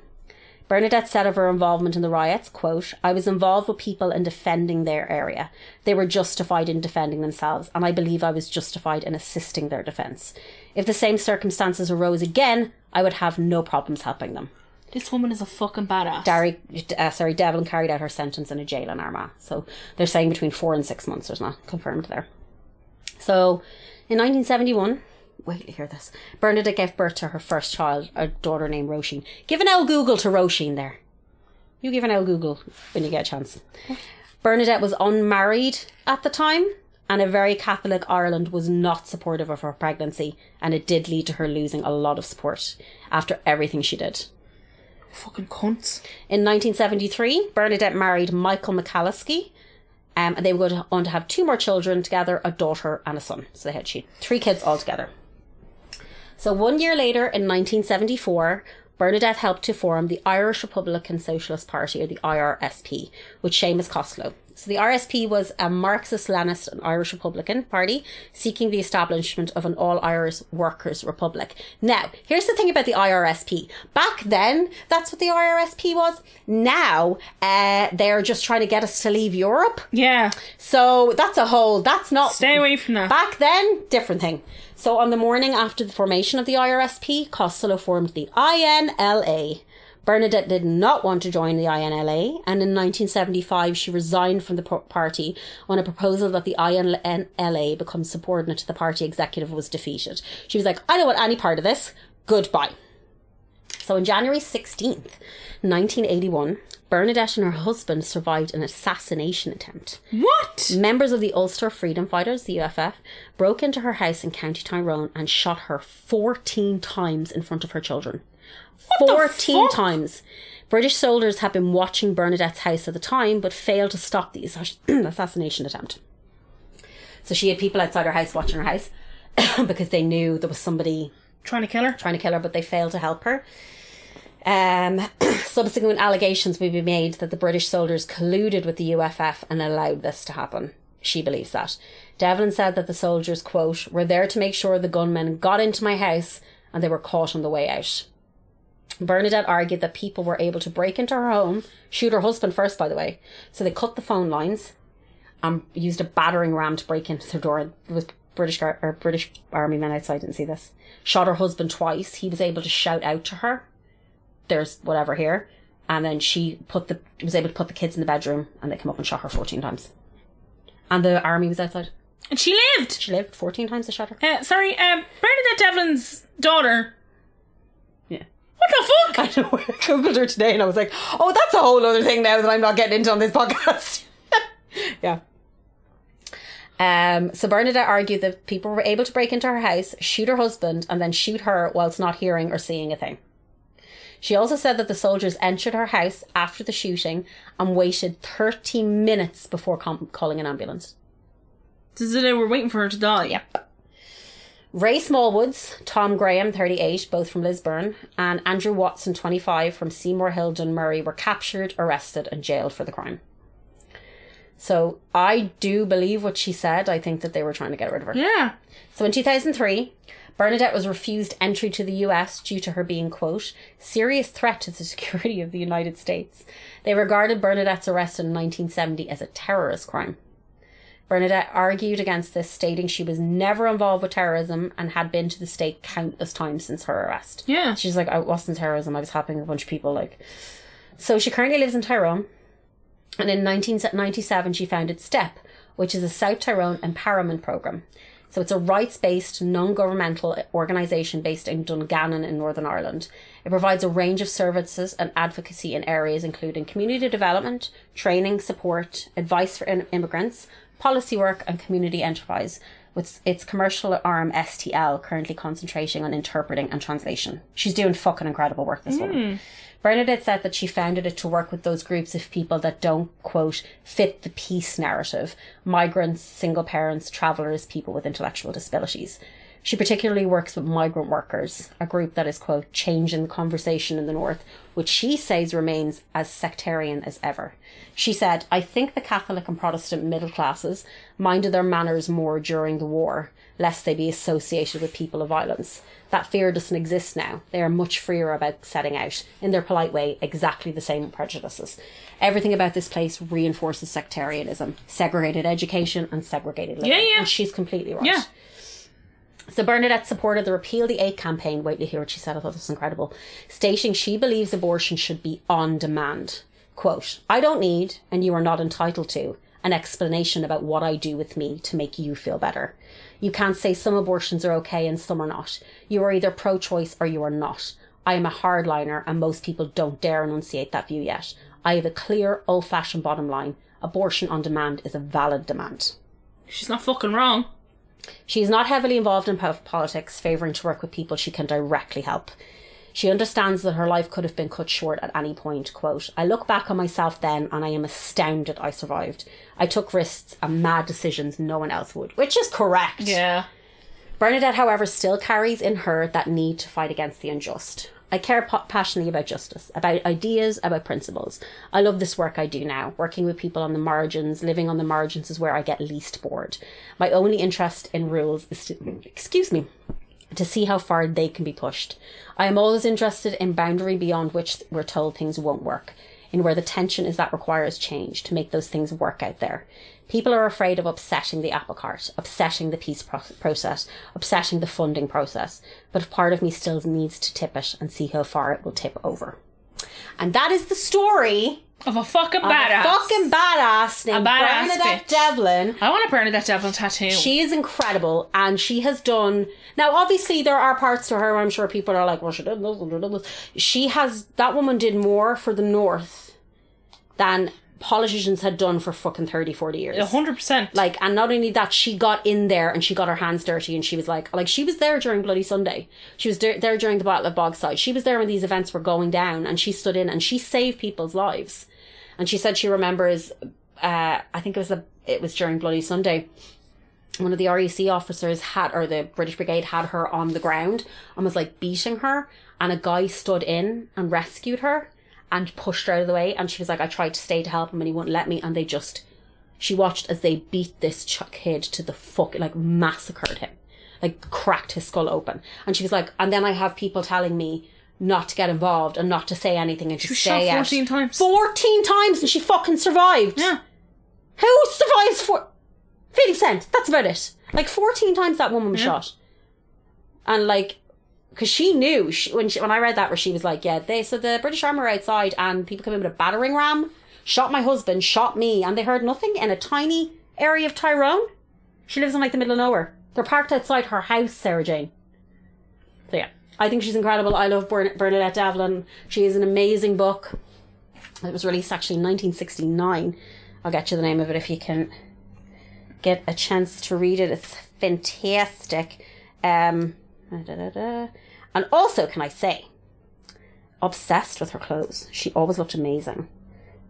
Bernadette said of her involvement in the riots, quote, "I was involved with people in defending their area. They were justified in defending themselves, and I believe I was justified in assisting their defence. If the same circumstances arose again, I would have no problems helping them." This woman is a fucking badass. Derry, uh, sorry, Devlin carried out her sentence in a jail in Armagh. So they're saying between four and six months. There's not confirmed there. So in nineteen seventy-one, wait to hear this, Bernadette gave birth to her first child, a daughter named Roisin. Give an old Google to Roisin there. You give an old Google when you get a chance. What? Bernadette was unmarried at the time, and a very Catholic Ireland was not supportive of her pregnancy, and it did lead to her losing a lot of support after everything she did. Fucking cunts. In nineteen seventy-three, Bernadette married Michael McAllister, um, and they were going on to have two more children together, a daughter and a son. So they had she, three kids altogether. So one year later, in nineteen seventy-four, Bernadette helped to form the Irish Republican Socialist Party, or the I R S P, with Seamus Costello. So the R S P was a Marxist-Leninist and Irish Republican party seeking the establishment of an all-Irish workers' republic. Now, here's the thing about the I R S P. Back then, that's what the I R S P was. Now, uh, they're just trying to get us to leave Europe. Yeah. So that's a whole, that's not... Stay away from that. Back then, different thing. So on the morning after the formation of the I R S P, Costello formed the I N L A. Bernadette did not want to join the I N L A, and in nineteen seventy-five she resigned from the party on a proposal that the I N L A become subordinate to the party executive was defeated. She was like, I don't want any part of this. Goodbye. So on January sixteenth, nineteen eighty-one, Bernadette and her husband survived an assassination attempt. What? Members of the Ulster Freedom Fighters, the U F F, broke into her house in County Tyrone and shot her fourteen times in front of her children. What fourteen times. British soldiers had been watching Bernadette's house at the time, but failed to stop the assassination attempt. So she had people outside her house watching her house because they knew there was somebody trying to kill her, trying to kill her, but they failed to help her. Um, subsequent allegations will be made that the British soldiers colluded with the U F F and allowed this to happen. She believes that. Devlin said that the soldiers, quote, were there to make sure the gunmen got into my house and they were caught on the way out. Bernadette argued that people were able to break into her home, shoot her husband first, by the way. So they cut the phone lines and used a battering ram to break into their door. There was British or British army men outside, didn't see this. Shot her husband twice. He was able to shout out to her, there's whatever here. And then she put the was able to put the kids in the bedroom, and they came up and shot her fourteen times. And the army was outside. And she lived! She lived. fourteen times they shot her. Uh, sorry, um, Bernadette Devlin's daughter... What the fuck? I know. I googled her today and I was like, oh, that's a whole other thing now that I'm not getting into on this podcast. Yeah. Um, so Bernadette argued that people were able to break into her house, shoot her husband, and then shoot her whilst not hearing or seeing a thing. She also said that the soldiers entered her house after the shooting and waited thirty minutes before com- calling an ambulance. So they were waiting for her to die? Yep. Ray Smallwoods, Tom Graham, thirty-eight, both from Lisburn, and Andrew Watson, twenty-five, from Seymour Hill, Dun Murray, were captured, arrested, and jailed for the crime. So I do believe what she said. I think that they were trying to get rid of her. Yeah. So in two thousand three, Bernadette was refused entry to the U S due to her being, quote, serious threat to the security of the United States. They regarded Bernadette's arrest in nineteen seventy as a terrorist crime. Bernadette argued against this, stating she was never involved with terrorism and had been to the state countless times since her arrest. Yeah. She's like, I wasn't terrorism. I was helping a bunch of people. Like, so she currently lives in Tyrone. And in nineteen ninety-seven, she founded STEP, which is a South Tyrone Empowerment Programme. So it's a rights-based, non-governmental organisation based in Dungannon in Northern Ireland. It provides a range of services and advocacy in areas including community development, training, support, advice for in- immigrants, policy work and community enterprise, with its commercial arm S T L currently concentrating on interpreting and translation. She's doing fucking incredible work, this mm. woman. Bernadette said that she founded it to work with those groups of people that don't, quote, fit the peace narrative: migrants, single parents, travellers, people with intellectual disabilities. She particularly works with migrant workers, a group that is, quote, changing the conversation in the North, which she says remains as sectarian as ever. She said, "I think the Catholic and Protestant middle classes minded their manners more during the war, lest they be associated with people of violence. That fear doesn't exist now. They are much freer about setting out, in their polite way, exactly the same prejudices. Everything about this place reinforces sectarianism, segregated education and segregated living." Yeah, yeah. And she's completely right. Yeah. So Bernadette supported the Repeal the Eight campaign. Wait, you hear what she said? I thought this was incredible. Stating she believes abortion should be on demand. Quote, "I don't need, and you are not entitled to, an explanation about what I do with me to make you feel better. You can't say some abortions are okay and some are not. You are either pro-choice or you are not. I am a hardliner and most people don't dare enunciate that view yet. I have a clear, old-fashioned bottom line. Abortion on demand is a valid demand." She's not fucking wrong. She is not heavily involved in politics, favouring to work with people she can directly help. She understands that her life could have been cut short at any point. Quote, "I look back on myself then and I am astounded I survived. I took risks and mad decisions no one else would." Which is correct. Yeah. Bernadette, however, still carries in her that need to fight against the unjust. "I care po- passionately about justice, about ideas, about principles. I love this work I do now. Working with people on the margins, living on the margins is where I get least bored. My only interest in rules is to, excuse me, to see how far they can be pushed. I am always interested in boundary beyond which we're told things won't work, in where the tension is that requires change to make those things work out there. People are afraid of upsetting the apple cart, upsetting the peace pro- process, upsetting the funding process. But part of me still needs to tip it and see how far it will tip over." And that is the story of a fucking of badass. A fucking badass named Bernadette Devlin. I want a Bernadette Devlin tattoo. She is incredible, and she has done. Now, obviously, there are parts to her where I'm sure people are like, "Well, she did this." She has. That woman did more for the North than politicians had done for fucking thirty, forty years. one hundred percent. Like, and not only that, she got in there and she got her hands dirty, and she was like, like she was there during Bloody Sunday. She was de- there during the Battle of Bogside. She was there when these events were going down, and she stood in and she saved people's lives. And she said she remembers, uh, I think it was the, it was during Bloody Sunday, one of the R U C officers had, or the British Brigade had her on the ground and was like beating her, and a guy stood in and rescued her and pushed her out of the way, and she was like, "I tried to stay to help him and he wouldn't let me," and they just, she watched as they beat this ch- kid to the fuck, like massacred him, like cracked his skull open. And she was like, "And then I have people telling me not to get involved and not to say anything and to stay out." She was shot fourteen times. fourteen times, and she fucking survived. Yeah. Who survives for fifty cent? That's about it. Like fourteen times that woman was yeah. shot. And like, because she knew, she, when she, when I read that, where she was like, yeah, they, so the British Army were outside and people came in with a battering ram, shot my husband, shot me, and they heard nothing in a tiny area of Tyrone. She lives in like the middle of nowhere. They're parked outside her house, Sarah Jane. So yeah, I think she's incredible. I love Bern- Bernadette Devlin. She is an amazing book. It was released actually in nineteen sixty-nine. I'll get you the name of it if you can get a chance to read it. It's fantastic. Um... Da, da, da. And also, can I say, obsessed with her clothes. She always looked amazing.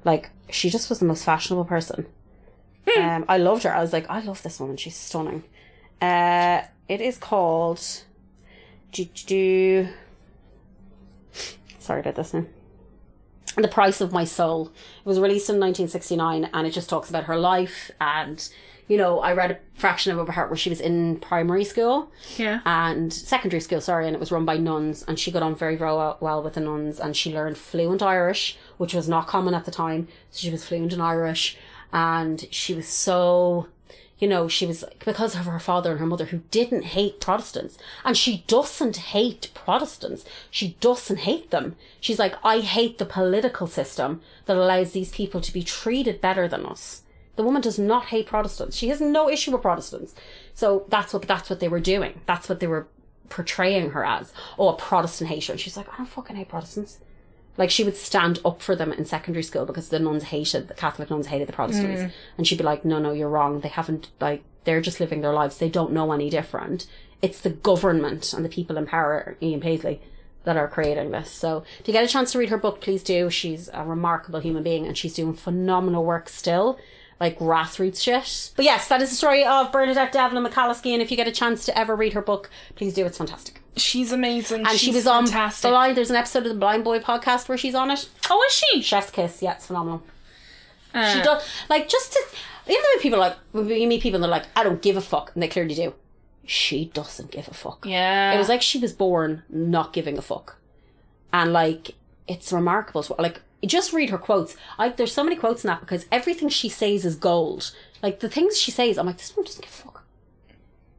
Like, she just was the most fashionable person. Mm. Um, I loved her. I was like, I love this woman. She's stunning. Uh, it is called. Do, do, do. Sorry about this now. The Price of My Soul. It was released in nineteen sixty-nine, and it just talks about her life and. You know, I read a fraction of it about her where she was in primary school, yeah, and secondary school, sorry, and it was run by nuns, and she got on very, very well with the nuns, and she learned fluent Irish, which was not common at the time. So she was fluent in Irish, and she was so, you know, she was, because of her father and her mother, who didn't hate Protestants, and she doesn't hate Protestants. She doesn't hate them. She's like, I hate the political system that allows these people to be treated better than us. The woman does not hate Protestants. She has no issue with Protestants. So that's what that's what they were doing. That's what they were portraying her as. Oh, a Protestant hater. And she's like, I don't fucking hate Protestants. Like, she would stand up for them in secondary school because the nuns hated, the Catholic nuns hated the Protestants. Mm. And she'd be like, no, no, you're wrong. They haven't, like, they're just living their lives. They don't know any different. It's the government and the people in power, Ian Paisley, that are creating this. So if you get a chance to read her book, please do. She's a remarkable human being and she's doing phenomenal work still. Like grassroots shit. But yes, that is the story of Bernadette Devlin McCalluskey, and if you get a chance to ever read her book, please do. It's fantastic. She's amazing. And she's she was on fantastic. Blind, there's an episode of the Blind Boy podcast where she's on it. Oh, is she? Chef's kiss. Yeah, it's phenomenal. Uh, she does, like, just to, you know, people like, you meet people and they're like, I don't give a fuck, and they clearly do. She doesn't give a fuck. Yeah. It was like she was born not giving a fuck. And like, it's remarkable. Like, just read her quotes. I, there's so many quotes in that because everything she says is gold. Like, the things she says, I'm like, this one doesn't give a fuck.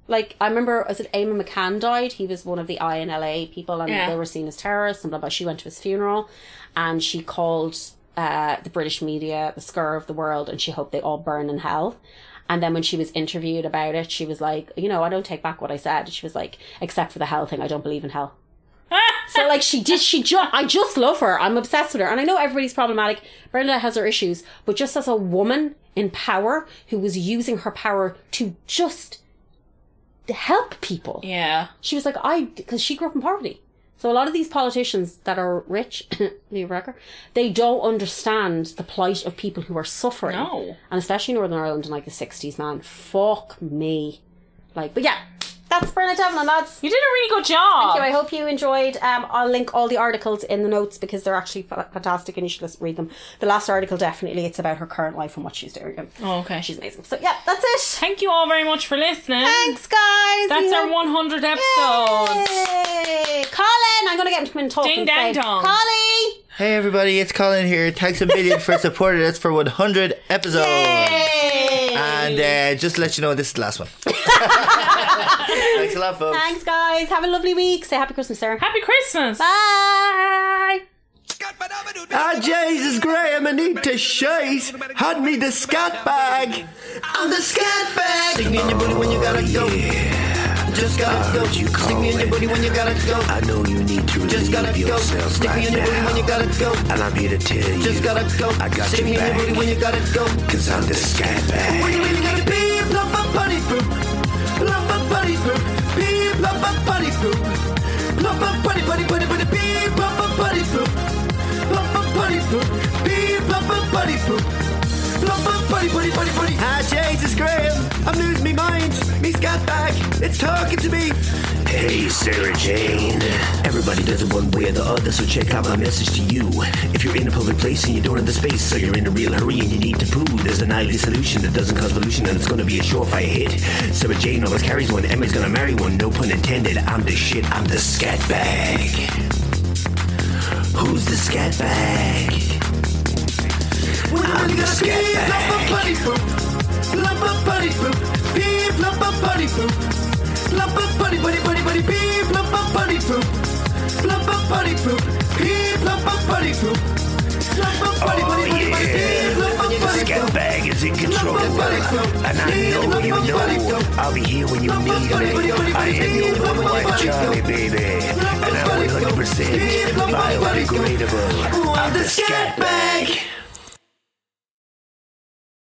Like, I remember, I said Eamon McCann died. He was one of the I N L A people and yeah. they were seen as terrorists and blah, blah. She went to his funeral and she called uh, the British media the scur of the world and she hoped they all burn in hell. And then when she was interviewed about it, she was like, you know, I don't take back what I said. She was like, except for the hell thing, I don't believe in hell. So like she did she just I just love her. I'm obsessed with her, and I know everybody's problematic. Bernadette has her issues, but just as a woman in power who was using her power to just help people, yeah, she was like, I because she grew up in poverty. So a lot of these politicians that are rich they don't understand the plight of people who are suffering. No. And especially Northern Ireland in like the sixties, man, fuck me. Like, but yeah, that's Bernadette Devlin, lads. You did a really good job. Thank you. I hope you enjoyed. Um, I'll link all the articles in the notes because they're actually fantastic and you should just read them. The last article, definitely, it's about her current life and what she's doing. Oh, okay. She's amazing. So, yeah, that's it. Thank you all very much for listening. Thanks, guys. That's yeah. our one hundredth episode. Yay. Colin, I'm going to get him to come in and talk. Ding, dang, dong. Colin. Hey, everybody. It's Colin here. Thanks a million for supporting us for one hundred episodes. Yay. And uh, just to let you know, this is the last one. Thanks a lot, folks. Thanks, guys. Have a lovely week. Say happy Christmas, Sarah. Happy Christmas. Bye. Ah, Jesus, Graham, I need to shite. Hand me the scat bag. I'm the scat bag. Sing in your booty when you gotta go. Just gotta go. Sing in your booty when you gotta go. I know you need to just gotta go. Stick me in your booty when you gotta go. And I'm here to tell you. Just gotta go. I got Stick me in your booty when you gotta go. Cause I'm the scat bag. When you really gotta be a plump up bunny poop. Plop a buddy poop, pee plop a buddy poop. Plop a buddy buddy buddy buddy pee plop a buddy poop. Plop a buddy poop, pee plop a buddy poop. Plop a buddy buddy buddy buddy. Ah, Jesus, Graham, I'm losing me mind. Me scat bag, it's talking to me. Hey, Sarah Jane. Everybody does it one way or the other, so check out my message to you. If you're in a public place and you don't have the space, so you're in a real hurry and you need to poo, there's an ideal solution that doesn't cause pollution and it's going to be a surefire hit. Sarah Jane always carries one, Emma's going to marry one, no pun intended. I'm the shit, I'm the scat bag. Who's the scat bag? I'm the scat bag. Lump a buddy poop, lump a buddy poop. Plump up buddy buddy buddy buddy pee plump up buddy poop. Plump up buddy poop. Pee plump up buddy poop. Plump up buddy buddy buddy buddy pee plump up buddy poop. The scat bag is in control. And I know you know I'll be here when you need me. I am your one like Charlie baby. And I'm one hundred percent biodegradable. I'm the scat bag.